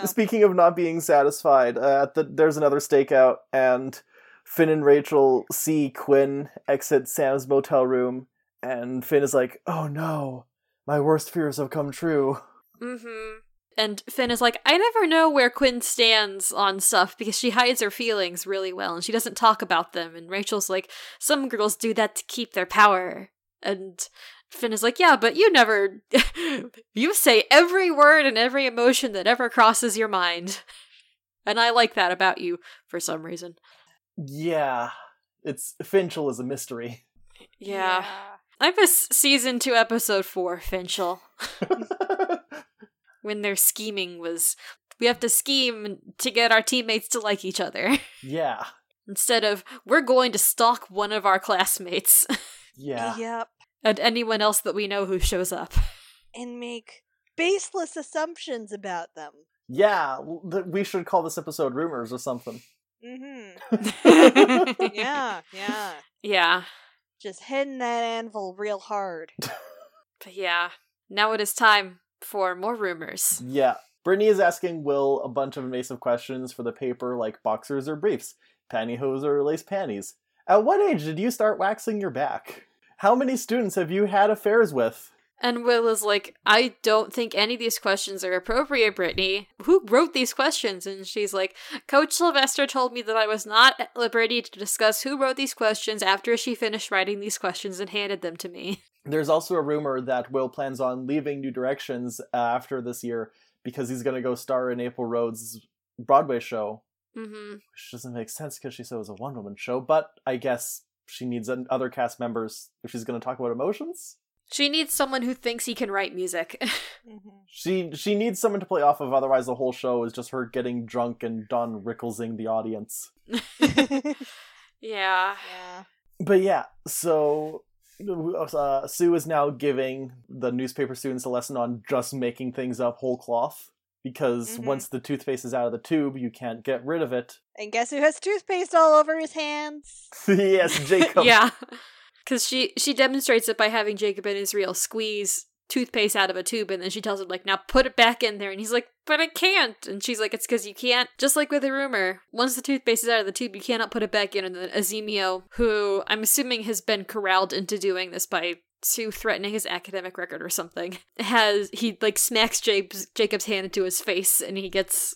Speaking of not being satisfied, there's another stakeout, and Finn and Rachel see Quinn exit Sam's motel room, and Finn is like, oh no, my worst fears have come true. And Finn is like, I never know where Quinn stands on stuff because she hides her feelings really well and she doesn't talk about them. And Rachel's like, some girls do that to keep their power. And Finn is like, yeah, but you never... You say every word and every emotion that ever crosses your mind. And I like that about you for some reason. Yeah. Finchel is a mystery. Yeah. I miss season 2, episode 4, Finchel. When their scheming was, we have to scheme to get our teammates to like each other. Yeah. Instead of, we're going to stalk one of our classmates. Yeah. Yep. And anyone else that we know who shows up. And make baseless assumptions about them. Yeah, we should call this episode Rumors or something. Mm-hmm. Yeah. Yeah. Just hitting that anvil real hard. But yeah, now it is time for more rumors. Yeah. Brittany is asking Will a bunch of invasive questions for the paper, like boxers or briefs, pantyhose or lace panties. At what age did you start waxing your back? How many students have you had affairs with? And Will is like, I don't think any of these questions are appropriate, Brittany. Who wrote these questions? And she's like, Coach Sylvester told me that I was not at liberty to discuss who wrote these questions after she finished writing these questions and handed them to me. There's also a rumor that Will plans on leaving New Directions after this year because he's going to go star in April Rhodes' Broadway show. Mm-hmm. Which doesn't make sense because she said it was a one-woman show, but I guess she needs other cast members if she's going to talk about emotions. She needs someone who thinks he can write music. Mm-hmm. She needs someone to play off of, otherwise the whole show is just her getting drunk and Don Rickles-ing the audience. Yeah. But yeah, so Sue is now giving the newspaper students a lesson on just making things up whole cloth. Because once the toothpaste is out of the tube, you can't get rid of it. And guess who has toothpaste all over his hands? Yes, Jacob. Yeah. Because she demonstrates it by having Jacob and Israel squeeze toothpaste out of a tube, and then she tells him, like, now put it back in there. And he's like, but I can't. And she's like, it's because you can't. Just like with the rumor, once the toothpaste is out of the tube, you cannot put it back in. And then Azimio, who I'm assuming has been corralled into doing this by Sue threatening his academic record or something, smacks Jacob's hand into his face, and he gets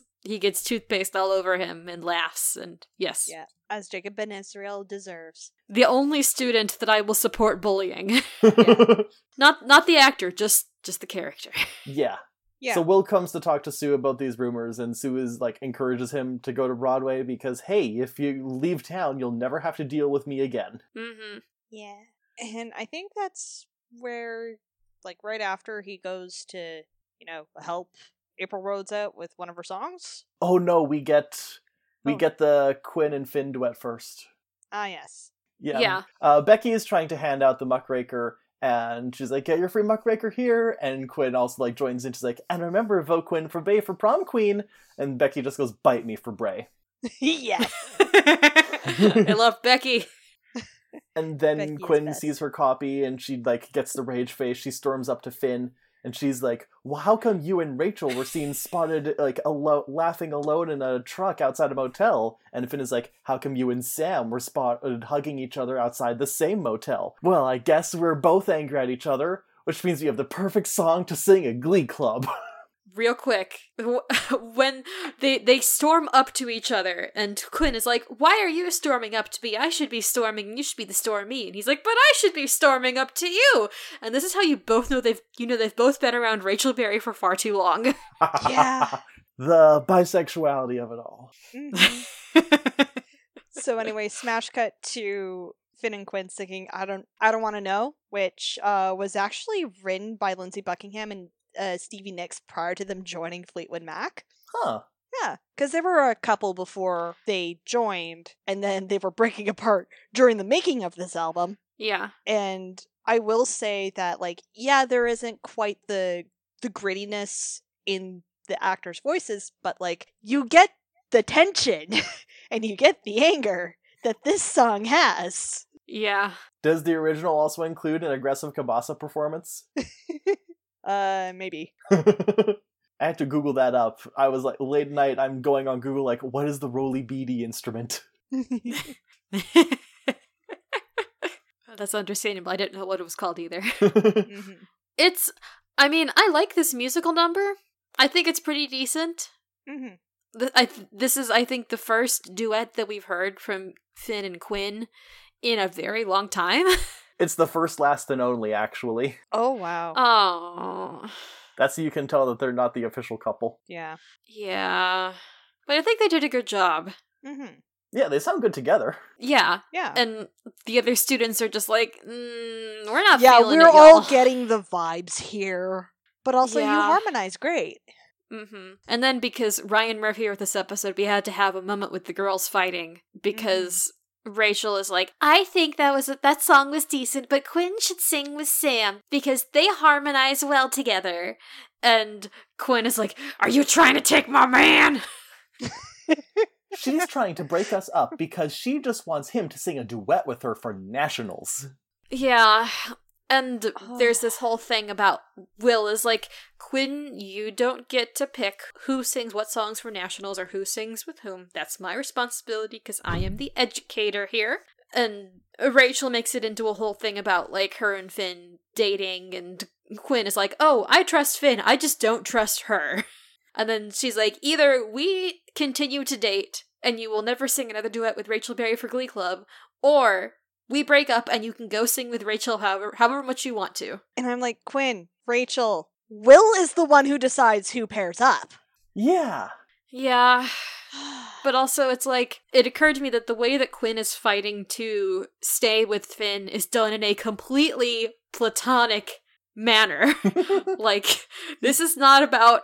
toothpaste all over him and laughs, and yes. Yeah, as Jacob Ben Israel deserves. The only student that I will support bullying. Yeah. Not the actor, just the character. Yeah. Yeah. So Will comes to talk to Sue about these rumors, and Sue is like, encourages him to go to Broadway because, hey, if you leave town, you'll never have to deal with me again. Mm-hmm. Yeah. And I think that's where, like, right after he goes to, help April Rhodes out with one of her songs? Oh no, we get the Quinn and Finn duet first. Ah, yes. Yeah. Becky is trying to hand out the muckraker, and she's like, get your free muckraker here, and Quinn also, like, joins in. She's like, and remember, vote Quinn for Bray for prom queen, and Becky just goes, bite me for Bray. Yes! I love Becky! And then Becky's Quinn sees her copy, and she, like, gets the rage face. She storms up to Finn, and she's like, well, how come you and Rachel were seen spotted, like, laughing alone in a truck outside a motel? And Finn is like, how come you and Sam were spotted hugging each other outside the same motel? Well, I guess we're both angry at each other, which means we have the perfect song to sing at Glee Club. Real quick, when they storm up to each other, and Quinn is like, why are you storming up to me? I should be storming, you should be the stormy. And he's like, but I should be storming up to you. And this is how you both know they've both been around Rachel Berry for far too long. Yeah. The bisexuality of it all. Mm-hmm. So anyway, smash cut to Finn and Quinn singing I don't want to know, which was actually written by Lindsay Buckingham and Stevie Nicks prior to them joining Fleetwood Mac. Huh. Yeah, because they were a couple before they joined, and then they were breaking apart during the making of this album. Yeah. And I will say that, like, yeah, there isn't quite the grittiness in the actors' voices, but, like, you get the tension and you get the anger that this song has. Yeah. Does the original also include an aggressive kielbasa performance? Maybe. I had to Google that up. I was like, late at night, I'm going on Google, like, what is the Roly Beady instrument? That's understandable. I didn't know what it was called either. Mm-hmm. I like this musical number. I think it's pretty decent. Mm-hmm. This is, I think, the first duet that we've heard from Finn and Quinn in a very long time. It's the first, last, and only, actually. Oh, wow. Oh. That's how you can tell that they're not the official couple. Yeah. Yeah. But I think they did a good job. Mm-hmm. Yeah, they sound good together. Yeah. Yeah. And the other students are just like, we're not feeling it, y'all. Yeah, we're all getting the vibes here. But also you harmonize great. Mm-hmm. And then because Ryan Murphy wrote this episode, we had to have a moment with the girls fighting because Rachel is like, I think that song was decent, but Quinn should sing with Sam because they harmonize well together. And Quinn is like, are you trying to take my man? She's trying to break us up because she just wants him to sing a duet with her for nationals. Yeah. And there's this whole thing about Will is like, Quinn, you don't get to pick who sings what songs for nationals or who sings with whom. That's my responsibility because I am the educator here. And Rachel makes it into a whole thing about like her and Finn dating, and Quinn is like, oh, I trust Finn. I just don't trust her. And then she's like, either we continue to date and you will never sing another duet with Rachel Berry for Glee Club, or we break up and you can go sing with Rachel however much you want to. And I'm like, Quinn, Rachel, Will is the one who decides who pairs up. Yeah. Yeah. But also it's like, it occurred to me that the way that Quinn is fighting to stay with Finn is done in a completely platonic manner. Like, this is not about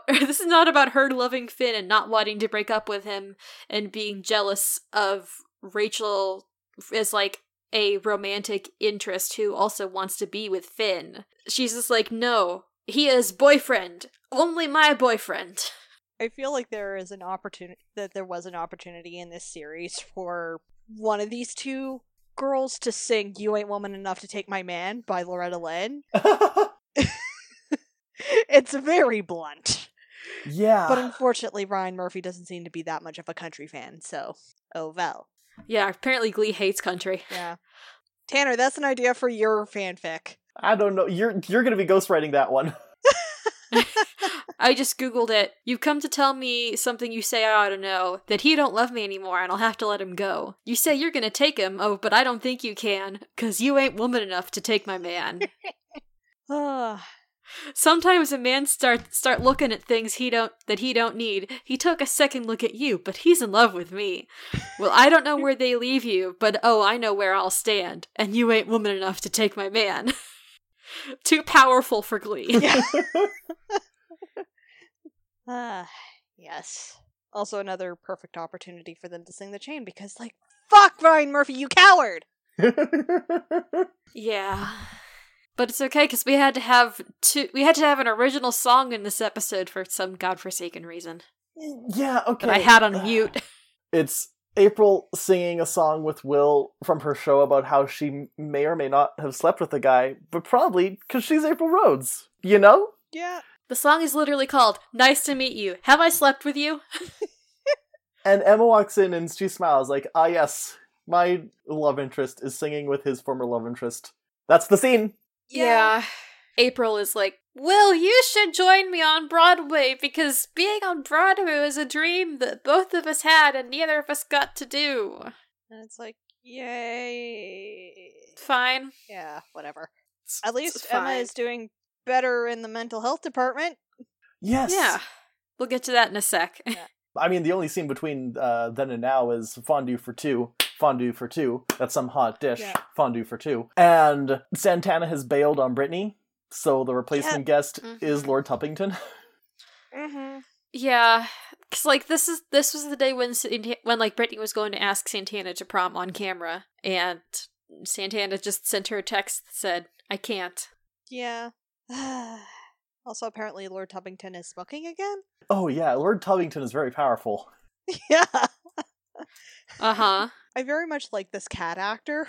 her loving Finn and not wanting to break up with him and being jealous of Rachel as like a romantic interest who also wants to be with Finn. She's just like, no, he is boyfriend. Only my boyfriend. I feel like there was an opportunity in this series for one of these two girls to sing You Ain't Woman Enough to Take My Man by Loretta Lynn. It's very blunt. Yeah. But unfortunately, Ryan Murphy doesn't seem to be that much of a country fan, so oh well. Yeah, apparently Glee hates country. Yeah. Tanner, that's an idea for your fanfic. I don't know. You're going to be ghostwriting that one. I just Googled it. You've come to tell me something you say I ought to know, that he don't love me anymore and I'll have to let him go. You say you're going to take him, oh, but I don't think you can, because you ain't woman enough to take my man. Sometimes a man start looking at things he don't need. He took a second look at you, but he's in love with me. Well, I don't know where they leave you, but oh, I know where I'll stand. And you ain't woman enough to take my man. Too powerful for Glee. Yeah. Yes. Also another perfect opportunity for them to sing The Chain because, like, fuck Ryan Murphy, you coward! Yeah. But it's okay because we had to have an original song in this episode for some godforsaken reason. Yeah, okay. That I had on mute. It's April singing a song with Will from her show about how she may or may not have slept with a guy, but probably because she's April Rhodes, you know? Yeah. The song is literally called Nice to Meet You. Have I Slept With You? And Emma walks in and she smiles like, ah yes, my love interest is singing with his former love interest. That's the scene. Yeah. April is like, Will, you should join me on Broadway because being on Broadway was a dream that both of us had and neither of us got to do. And it's like, yay. Fine. Yeah, whatever. At least Emma is doing better in the mental health department. Yes. Yeah. We'll get to that in a sec. Yeah. I mean, the only scene between then and now is Fondue for Two. Fondue for two. That's some hot dish. Yeah. Fondue for two. And Santana has bailed on Brittany, so the replacement guest is Lord Tuppington. Mm-hmm. Yeah, because like this was the day when like Brittany was going to ask Santana to prom on camera, and Santana just sent her a text that said, "I can't." Yeah. Also, apparently, Lord Tuppington is smoking again. Oh yeah, Lord Tuppington is very powerful. Yeah. Uh-huh. I very much like this cat actor.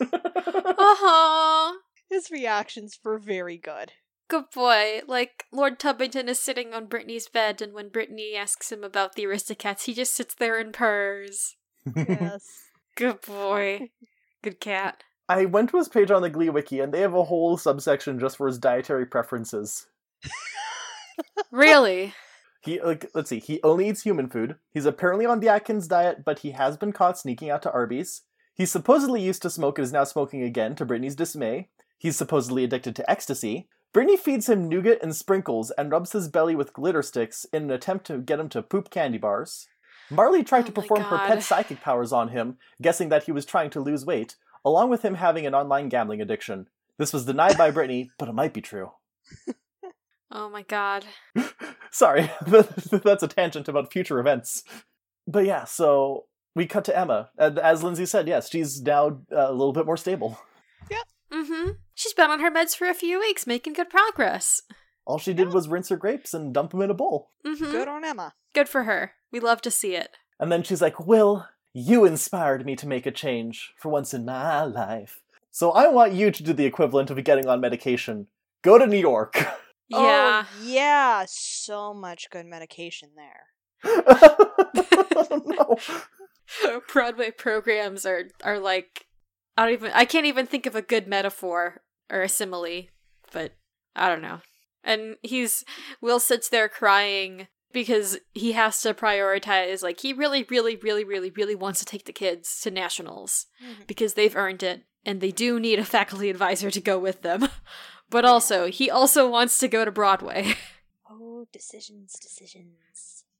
Uh-huh. His reactions were very good. Good boy. Like, Lord Tubbington is sitting on Brittany's bed, and when Brittany asks him about the Aristocats, he just sits there and purrs. Yes. Good boy. Good cat. I went to his page on the Glee Wiki, and they have a whole subsection just for his dietary preferences. Really? He, like, let's see, he only eats human food. He's apparently on the Atkins diet, but he has been caught sneaking out to Arby's. He supposedly used to smoke and is now smoking again, to Brittany's dismay. He's supposedly addicted to ecstasy. Brittany feeds him nougat and sprinkles and rubs his belly with glitter sticks in an attempt to get him to poop candy bars. Marley tried to perform her pet psychic powers on him, guessing that he was trying to lose weight, along with him having an online gambling addiction. This was denied by Brittany, but it might be true. Oh my god. Sorry, that's a tangent about future events. But yeah, so we cut to Emma. And as Lindsay said, yes, she's now a little bit more stable. Yep. Mm-hmm. She's been on her meds for a few weeks, making good progress. All she did was rinse her grapes and dump them in a bowl. Mm-hmm. Good on Emma. Good for her. We love to see it. And then she's like, Will, you inspired me to make a change for once in my life. So I want you to do the equivalent of getting on medication. Go to New York. Yeah. Oh, yeah. So much good medication there. No. Broadway programs are like, I can't even think of a good metaphor or a simile, but I don't know. And Will sits there crying because he has to prioritize, like, he really, really, really, really, really wants to take the kids to nationals because they've earned it and they do need a faculty advisor to go with them. But also, he also wants to go to Broadway. Oh, decisions.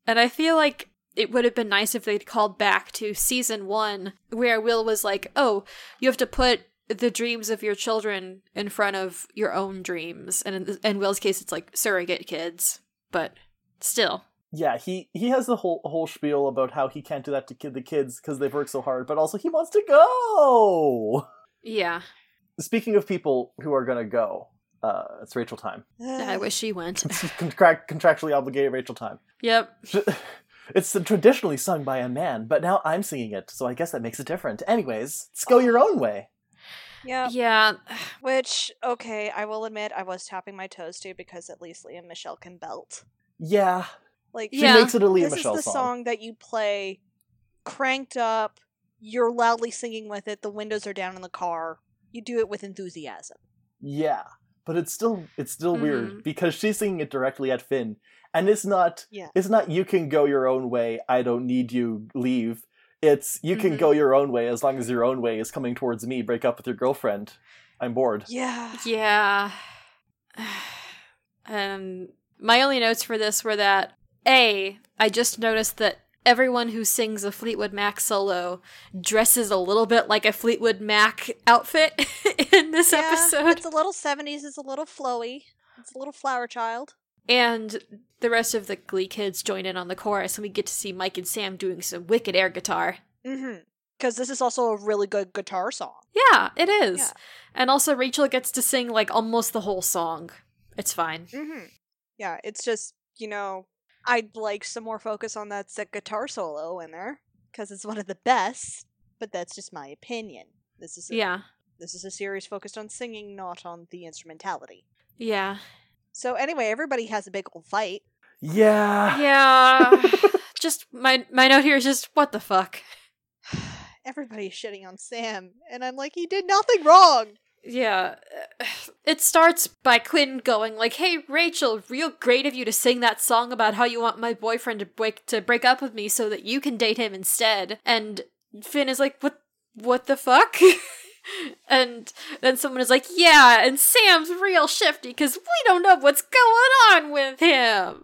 And I feel like it would have been nice if they'd called back to season 1 where Will was like, oh, you have to put the dreams of your children in front of your own dreams. And in Will's case, it's like surrogate kids, but still. Yeah, he has the whole spiel about how he can't do that to the kids because they've worked so hard, but also he wants to go! Yeah. Speaking of people who are going to go, it's Rachel time. I wish she went. Contractually obligated Rachel time. Yep. It's traditionally sung by a man, but now I'm singing it, so I guess that makes it different. Anyways, let's go your own way. Yeah. Yeah. Which, okay, I will admit I was tapping my toes too because at least Leah Michele can belt. Yeah. Like, she makes it a Leah Michele song. This is the song that you play cranked up, you're loudly singing with it, the windows are down in the car. You do it with enthusiasm. Yeah. But it's still weird because she's singing it directly at Finn. And it's not you can go your own way, I don't need you, leave. It's you can go your own way as long as your own way is coming towards me, break up with your girlfriend. I'm bored. Yeah. Yeah. My only notes for this were that, A, I just noticed that everyone who sings a Fleetwood Mac solo dresses a little bit like a Fleetwood Mac outfit in this episode. It's a little 70s, it's a little flowy, it's a little flower child. And the rest of the Glee kids join in on the chorus, and we get to see Mike and Sam doing some wicked air guitar. Mm-hmm. Because this is also a really good guitar song. Yeah, it is. Yeah. And also Rachel gets to sing, like, almost the whole song. It's fine. Mm-hmm. Yeah, it's just, you know, I'd like some more focus on that sick guitar solo in there, because it's one of the best, but that's just my opinion. This is a series focused on singing, not on the instrumentality. Yeah. So anyway, everybody has a big old fight. Yeah. Yeah. Just my note here is just, what the fuck? Everybody's shitting on Sam, and I'm like, he did nothing wrong. Yeah. It starts by Quinn going like, hey, Rachel, real great of you to sing that song about how you want my boyfriend to break up with me so that you can date him instead. And Finn is like, what the fuck? And then someone is like, yeah, and Sam's real shifty because we don't know what's going on with him.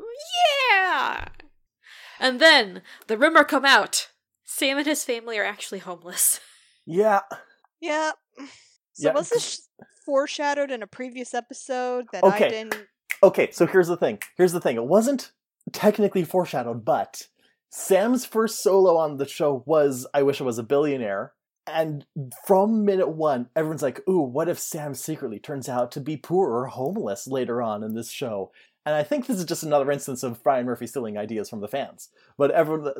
Yeah! And then the rumor come out. Sam and his family are actually homeless. Yeah. Yeah. So was this foreshadowed in a previous episode that I didn't... Okay, so here's the thing. It wasn't technically foreshadowed, but Sam's first solo on the show was I Wish I Was a Billionaire. And from minute one, everyone's like, ooh, what if Sam secretly turns out to be poor or homeless later on in this show? And I think this is just another instance of Ryan Murphy stealing ideas from the fans. But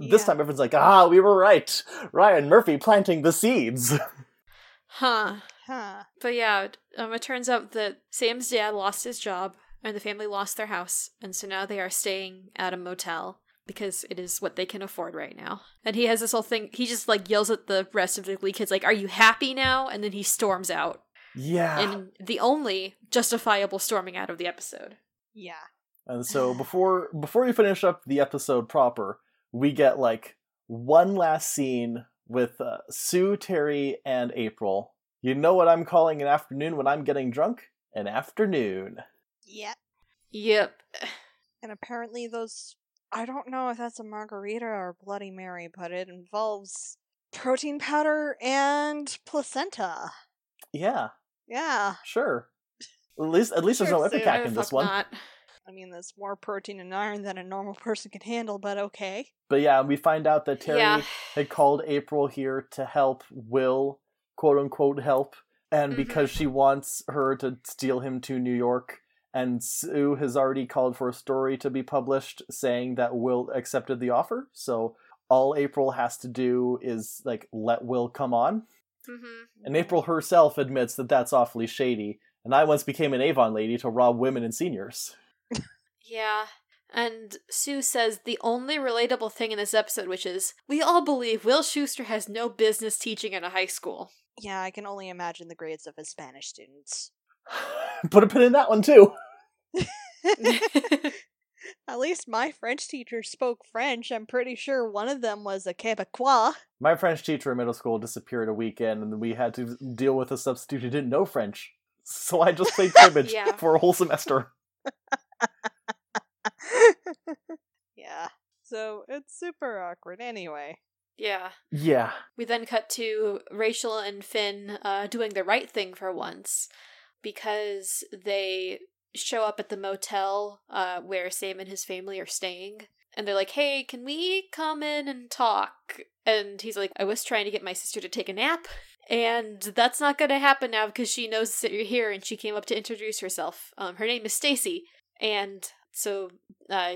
this time everyone's like, we were right. Ryan Murphy planting the seeds. Huh. But yeah, it turns out that Sam's dad lost his job and the family lost their house. And so now they are staying at a motel, because it is what they can afford right now. And he has this whole thing, he just like yells at the rest of the Glee kids like, are you happy now? And then he storms out. Yeah. And the only justifiable storming out of the episode. Yeah. And so before we finish up the episode proper, we get like one last scene with Sue, Terry, and April. You know what I'm calling an afternoon when I'm getting drunk? An afternoon. Yep. And apparently those I don't know if that's a margarita or Bloody Mary, but it involves protein powder and placenta. Yeah. Yeah. Sure. At least sure, there's no Epicac in this one. Not. I mean, there's more protein and iron than a normal person can handle, but okay. But yeah, we find out that Terry had called April here to help Will, quote-unquote help, and because she wants her to steal him to New York, and Sue has already called for a story to be published saying that Will accepted the offer, so all April has to do is, like, let Will come on. Mm-hmm. And April herself admits that that's awfully shady, and I once became an Avon lady to rob women and seniors. Yeah, and Sue says the only relatable thing in this episode, which is, we all believe Will Schuester has no business teaching in a high school. Yeah, I can only imagine the grades of his Spanish students. Put a pin in that one, too. At least my French teacher spoke French. I'm pretty sure one of them was a Quebecois. My French teacher in middle school disappeared a weekend, and we had to deal with a substitute who didn't know French. So I just played cribbage for a whole semester. Yeah. So it's super awkward anyway. Yeah. Yeah. We then cut to Rachel and Finn doing the right thing for once, because they show up at the motel where Sam and his family are staying, and they're like, hey, can we come in and talk? And he's like, I was trying to get my sister to take a nap, and that's not going to happen now because she knows that you're here, and she came up to introduce herself. Her name is Stacy. And so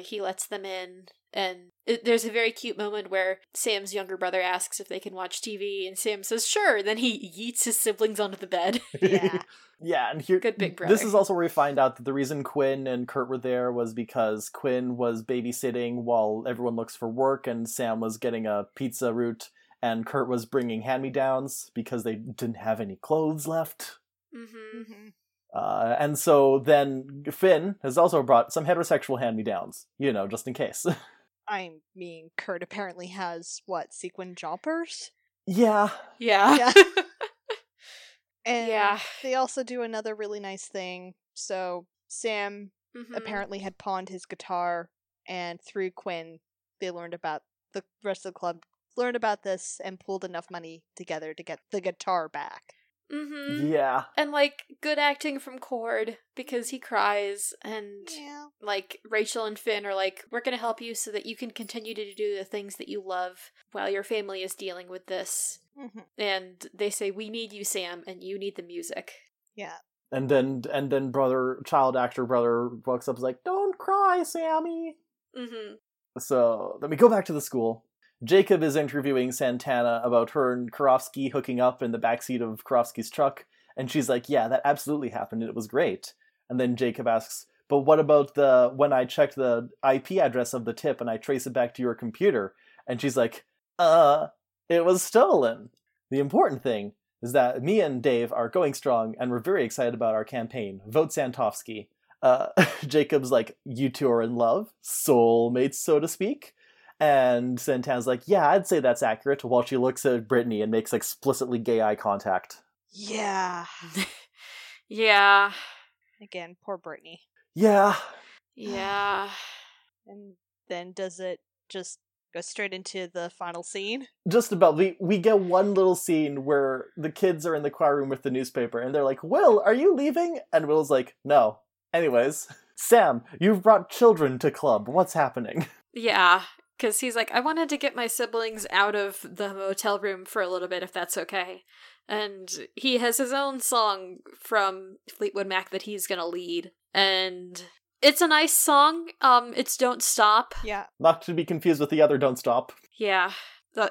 he lets them in, and there's a very cute moment where Sam's younger brother asks if they can watch TV, and Sam says, sure. Then he yeets his siblings onto the bed. Yeah. Yeah, and here, good big brother. This is also where we find out that the reason Quinn and Kurt were there was because Quinn was babysitting while everyone looks for work, and Sam was getting a pizza route, and Kurt was bringing hand-me-downs because they didn't have any clothes left. Mm-hmm. And so then Finn has also brought some heterosexual hand-me-downs, you know, just in case. I mean, Kurt apparently has, what, sequin jumpers? Yeah. Yeah. Yeah. And they also do another really nice thing. So Sam apparently had pawned his guitar, and through Quinn, they learned about the rest of the club, learned about this, and pulled enough money together to get the guitar back. Mm-hmm. Yeah. And, like, good acting from Cord, because he cries, and, like, Rachel and Finn are like, we're going to help you so that you can continue to do the things that you love while your family is dealing with this. Mm-hmm. And they say, we need you, Sam, and you need the music. Yeah. And then child actor brother walks up and is like, don't cry, Sammy. Mm-hmm. So let me go back to the school. Jacob is interviewing Santana about her and Karofsky hooking up in the backseat of Karofsky's truck, and she's like, yeah, that absolutely happened, and it was great. And then Jacob asks, but what about when I checked the IP address of the tip and I trace it back to your computer? And she's like, it was stolen. The important thing is that me and Dave are going strong, and we're very excited about our campaign. Vote Santofsky. Jacob's like, you two are in love, soulmates, so to speak. And Santana's like, yeah, I'd say that's accurate, while she looks at Brittany and makes explicitly gay eye contact. Yeah. Yeah. Again, poor Brittany. Yeah. Yeah. And then does it just go straight into the final scene? Just about. We get one little scene where the kids are in the choir room with the newspaper, and they're like, Will, are you leaving? And Will's like, no. Anyways, Sam, you've brought children to club. What's happening? Yeah. Because he's like, I wanted to get my siblings out of the motel room for a little bit, if that's okay. And he has his own song from Fleetwood Mac that he's going to lead. And it's a nice song. It's Don't Stop. Yeah. Not to be confused with the other Don't Stop. Yeah.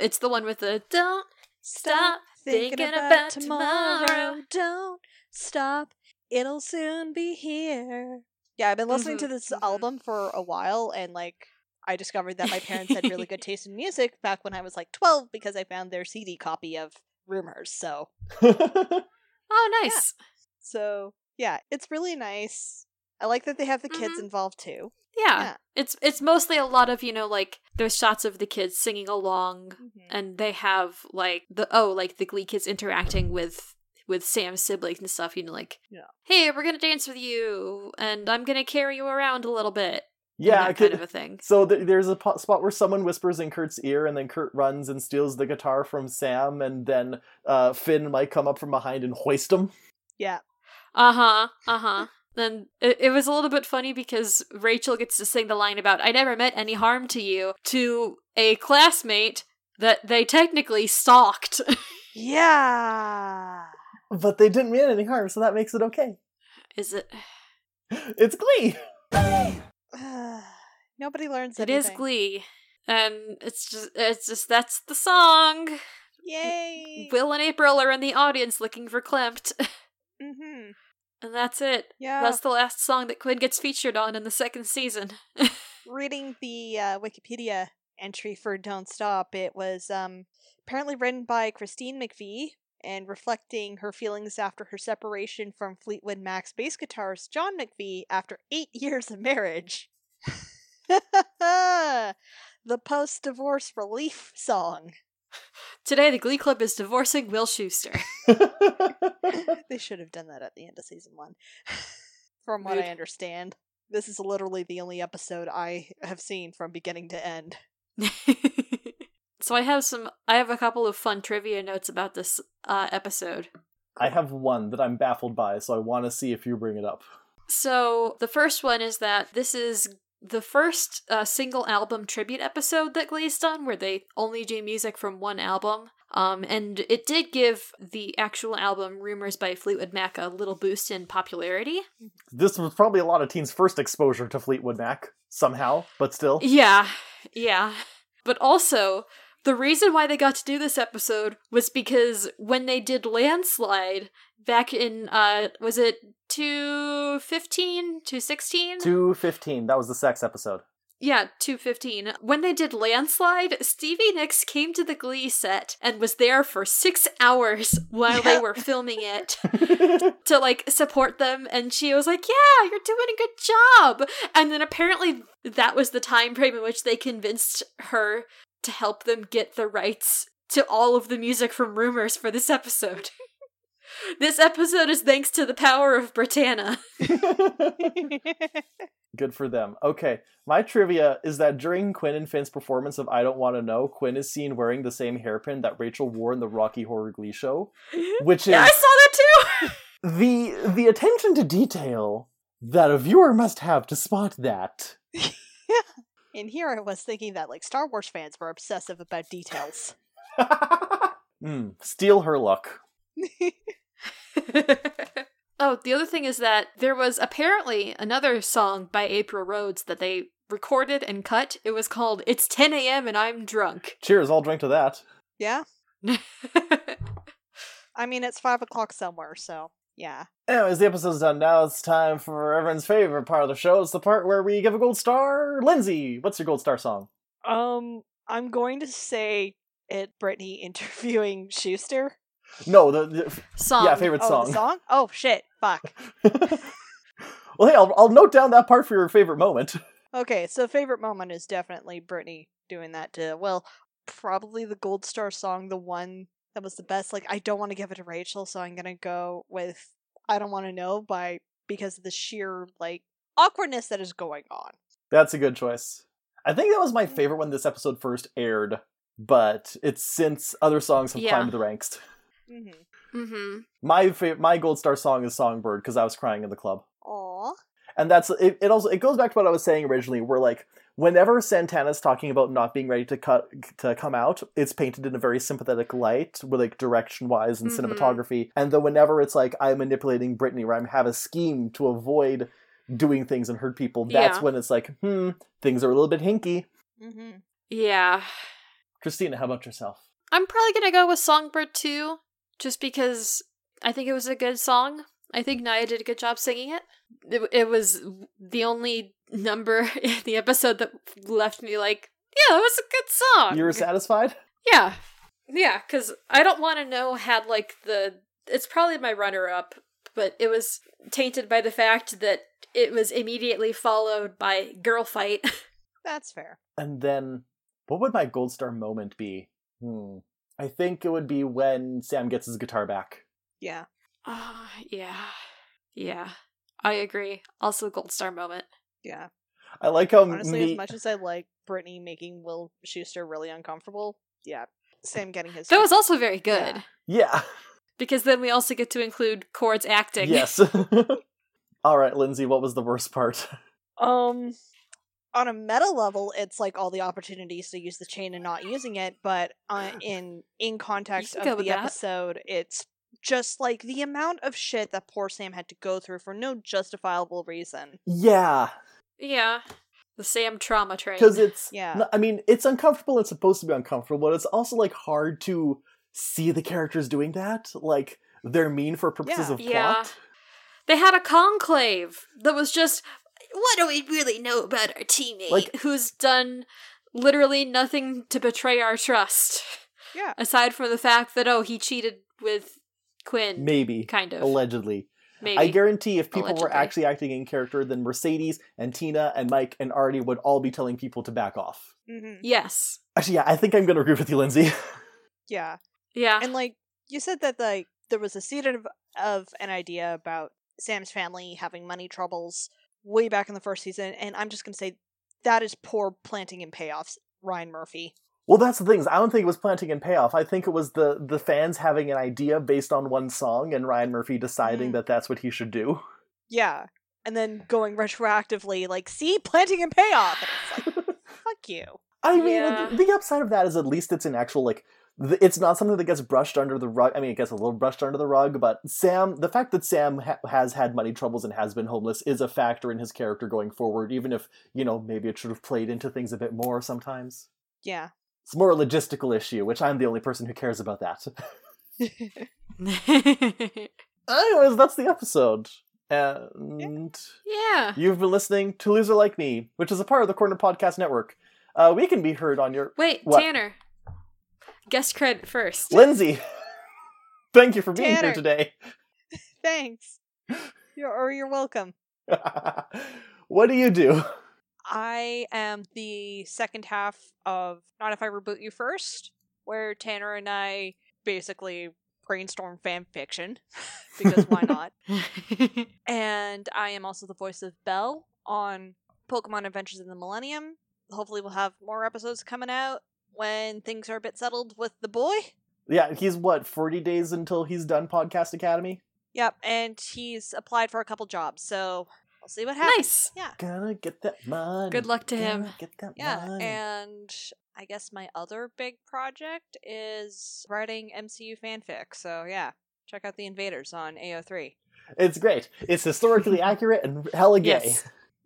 It's the one with the Don't Stop thinking about tomorrow. Don't stop. It'll soon be here. Yeah, I've been listening to this album for a while, and like, I discovered that my parents had really good taste in music back when I was like 12, because I found their CD copy of Rumors, so. Oh, nice. Yeah. So, yeah, it's really nice. I like that they have the kids involved, too. Yeah. It's mostly a lot of, you know, like, there's shots of the kids singing along, and they have, like, the Glee kids interacting with Sam's siblings and stuff, you know, like, hey, we're gonna dance with you, and I'm gonna carry you around a little bit. Yeah, kind of a thing. So there's a spot where someone whispers in Kurt's ear, and then Kurt runs and steals the guitar from Sam, and then Finn might come up from behind and hoist him. Yeah. Then it was a little bit funny because Rachel gets to sing the line about, "I never meant any harm to you," to a classmate that they technically stalked. Yeah. But they didn't mean any harm, so that makes it okay. Is it? It's Glee! Nobody learns anything. It is Glee. And it's just, that's the song. Yay! Will and April are in the audience looking for Klimt. Mm-hmm. And that's it. Yeah. That's the last song that Quinn gets featured on in the second season. Reading the Wikipedia entry for Don't Stop, it was apparently written by Christine McVie and reflecting her feelings after her separation from Fleetwood Mac's bass guitarist John McVie after 8 years of marriage. The post-divorce relief song. Today, the Glee Club is divorcing Will Schuester. They should have done that at the end of season one. From what I understand, this is literally the only episode I have seen from beginning to end. So I have a couple of fun trivia notes about this episode. I have one that I'm baffled by, so I want to see if you bring it up. So the first one is that this is the first single album tribute episode that Glee's done, where they only do music from one album. And it did give the actual album, Rumors by Fleetwood Mac, a little boost in popularity. This was probably a lot of teens' first exposure to Fleetwood Mac, somehow, but still. Yeah. But also, the reason why they got to do this episode was because when they did Landslide back in, was it 215? 216? 215. That was the sex episode. Yeah, 215. When they did Landslide, Stevie Nicks came to the Glee set and was there for 6 hours while they were filming it to, support them. And she was like, yeah, you're doing a good job. And then apparently that was the time frame in which they convinced her to help them get the rights to all of the music from Rumors for this episode. This episode is thanks to the power of Britannia. Good for them. Okay, my trivia is that during Quinn and Finn's performance of I Don't Want to Know, Quinn is seen wearing the same hairpin that Rachel wore in the Rocky Horror Glee Show, which is... Yeah, I saw that too! The attention to detail that a viewer must have to spot that. Yeah. In here I was thinking that, Star Wars fans were obsessive about details. Steal her luck. Oh, the other thing is that there was apparently another song by April Rhodes that they recorded and cut. It was called It's 10 a.m. and I'm Drunk. Cheers, I'll drink to that. Yeah. I mean, it's 5 o'clock somewhere, so yeah. Anyways, the episode's done. Now it's time for everyone's favorite part of the show. It's the part where we give a gold star. Lindsay, what's your gold star song? I'm going to say it, Brittany interviewing Schuester. No, the song. Yeah, favorite song. The song? Oh, shit. Fuck. Well, hey, I'll note down that part for your favorite moment. Okay, so favorite moment is definitely Brittany doing that to, probably the gold star song, the one that was the best. I don't want to give it to Rachel, so I'm going to go with I Don't Want to Know because of the sheer, awkwardness that is going on. That's a good choice. I think that was my favorite when this episode first aired, but it's since other songs have climbed the ranks. Mm-hmm. Mm-hmm. My gold star song is Songbird because I was crying in the club. Aww. And that's it. It also goes back to what I was saying originally, where whenever Santana's talking about not being ready to come out, it's painted in a very sympathetic light, with direction wise and cinematography. And then whenever it's I'm manipulating Brittany, where I have a scheme to avoid doing things and hurt people, that's when it's things are a little bit hinky. Mm-hmm. Yeah. Christina, how about yourself? I'm probably gonna go with Songbird too. Just because I think it was a good song. I think Naya did a good job singing it. It was the only number in the episode that left me yeah, it was a good song. You were satisfied? Yeah. Yeah, because I Don't Want to Know had it's probably my runner-up, but it was tainted by the fact that it was immediately followed by Girl Fight. That's fair. And then, what would my gold star moment be? I think it would be when Sam gets his guitar back. Yeah. Oh, yeah. Yeah. I agree. Also gold star moment. Yeah. I like how honestly, as much as I like Brittany making Will Schuester really uncomfortable, yeah, Sam getting his. That was also very good. Yeah. Because then we also get to include Cord's acting. Yes. All right, Lindsay, what was the worst part? On a meta level, it's like all the opportunities to use the chain and not using it, but in context of the episode, it's just like the amount of shit that poor Sam had to go through for no justifiable reason. Yeah. Yeah. The Sam trauma train. Because it's, I mean, it's uncomfortable, it's supposed to be uncomfortable, but it's also like hard to see the characters doing that. Like, they're mean for purposes of plot. Yeah. They had a conclave that was just... What do we really know about our teammate who's done literally nothing to betray our trust? Yeah. Aside from the fact that, he cheated with Quinn. Maybe. Kind of. Allegedly. Maybe. I guarantee if people were actually acting in character, then Mercedes and Tina and Mike and Artie would all be telling people to back off. Mm-hmm. Yes. Actually, yeah, I think I'm going to agree with you, Lindsay. Yeah. Yeah. And you said that there was a seed of an idea about Sam's family having money troubles way back in the first season, and I'm just going to say that is poor planting and payoffs, Ryan Murphy. Well, that's the thing. I don't think it was planting and payoff. I think it was the fans having an idea based on one song and Ryan Murphy deciding that that's what he should do. Yeah. And then going retroactively, see, planting and payoff. And it's fuck you. I mean, the upside of that is at least it's an actual, it's not something that gets brushed under the rug. I mean, it gets a little brushed under the rug, but the fact that Sam has had money troubles and has been homeless is a factor in his character going forward, even if, maybe it should have played into things a bit more sometimes. Yeah. It's more a logistical issue, which I'm the only person who cares about that. Anyways, that's the episode. And you've been listening to Loser Like Me, which is a part of the Corner Podcast Network. We can be heard on your... Wait, what? Tanner. Guest credit first. Lindsay, thank you for being here today. Thanks. You're welcome. What do you do? I am the second half of Not If I Reboot You First, where Tanner and I basically brainstorm fan fiction, because why not? And I am also the voice of Belle on Pokemon Adventures in the Millennium. Hopefully we'll have more episodes coming out when things are a bit settled with the boy. Yeah, he's 40 days until he's done Podcast Academy? Yep, and he's applied for a couple jobs, so we'll see what happens. Nice! Yeah. Gonna get that money. Good luck to him. Get that money. And I guess my other big project is writing MCU fanfic, so check out The Invaders on AO3. It's great. It's historically accurate and hella gay.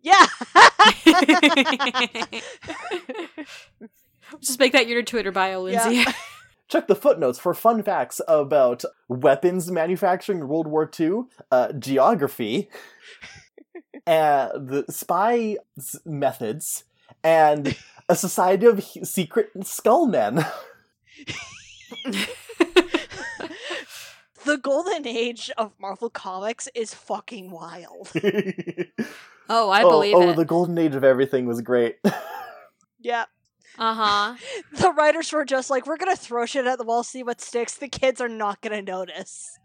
Yes. Yeah! Just make that your Twitter bio, Lindsay. Yeah. Check the footnotes for fun facts about weapons manufacturing in World War II, geography, the spy methods, and a society of secret skull men. The golden age of Marvel Comics is fucking wild. I believe it. Oh, the golden age of everything was great. Yeah. Uh-huh. The writers were just we're gonna throw shit at the wall, see what sticks. The kids are not gonna notice.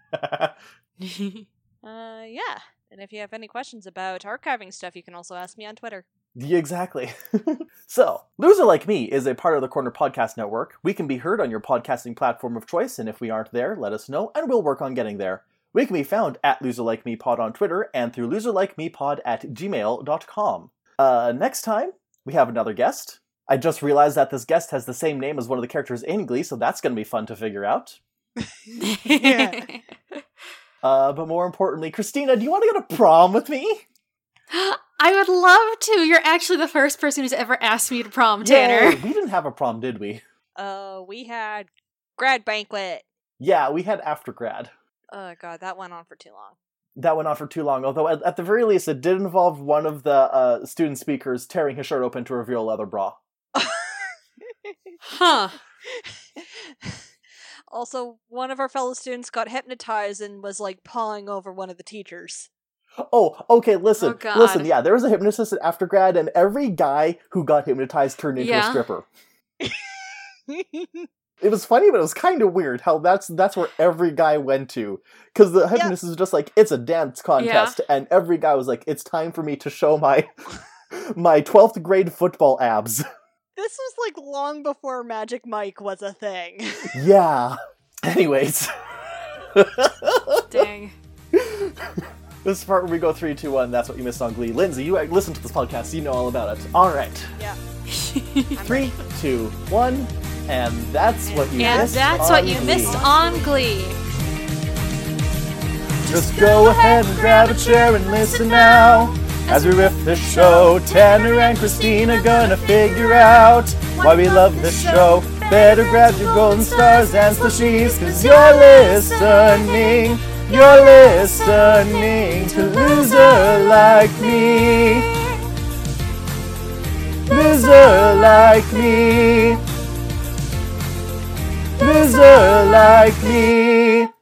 And if you have any questions about archiving stuff, you can also ask me on Twitter. Yeah, exactly. So, Loser Like Me is a part of the Corner Podcast Network. We can be heard on your podcasting platform of choice, and if we aren't there, let us know, and we'll work on getting there. We can be found at LoserLikeMePod on Twitter, and through LoserLikeMePod at gmail.com. Next time, we have another guest. I just realized that this guest has the same name as one of the characters in Glee, so that's going to be fun to figure out. But more importantly, Christina, do you want to go to prom with me? I would love to! You're actually the first person who's ever asked me to prom, Tanner. Yay. We didn't have a prom, did we? We had grad banquet. Yeah, we had after grad. Oh god, that went on for too long. Although at the very least it did involve one of the student speakers tearing his shirt open to reveal a leather bra. Huh. Also, one of our fellow students got hypnotized and was pawing over one of the teachers. Oh, okay, listen, yeah, there was a hypnotist at after grad, and every guy who got hypnotized turned into a stripper. It was funny, but it was kind of weird how that's where every guy went to. Because the hypnotist was just it's a dance contest, and every guy was it's time for me to show my My 12th grade football abs. This was, like, long before Magic Mike was a thing. Yeah. Anyways. Dang. This is the part where we go 3, 2, 1, that's what you missed on Glee. Lindsay, you listen to this podcast, so you know all about it. All right. Yeah. 3, 2, 1, and that's what you missed on Glee. And that's what you missed on Glee. Just go ahead and grab a chair and listen now. As we riff the show, Tanner and Christina gonna figure out why we love this show. Better grab your golden stars and slushies, cause you're listening to Loser Like Me. Loser Like Me. Loser Like Me.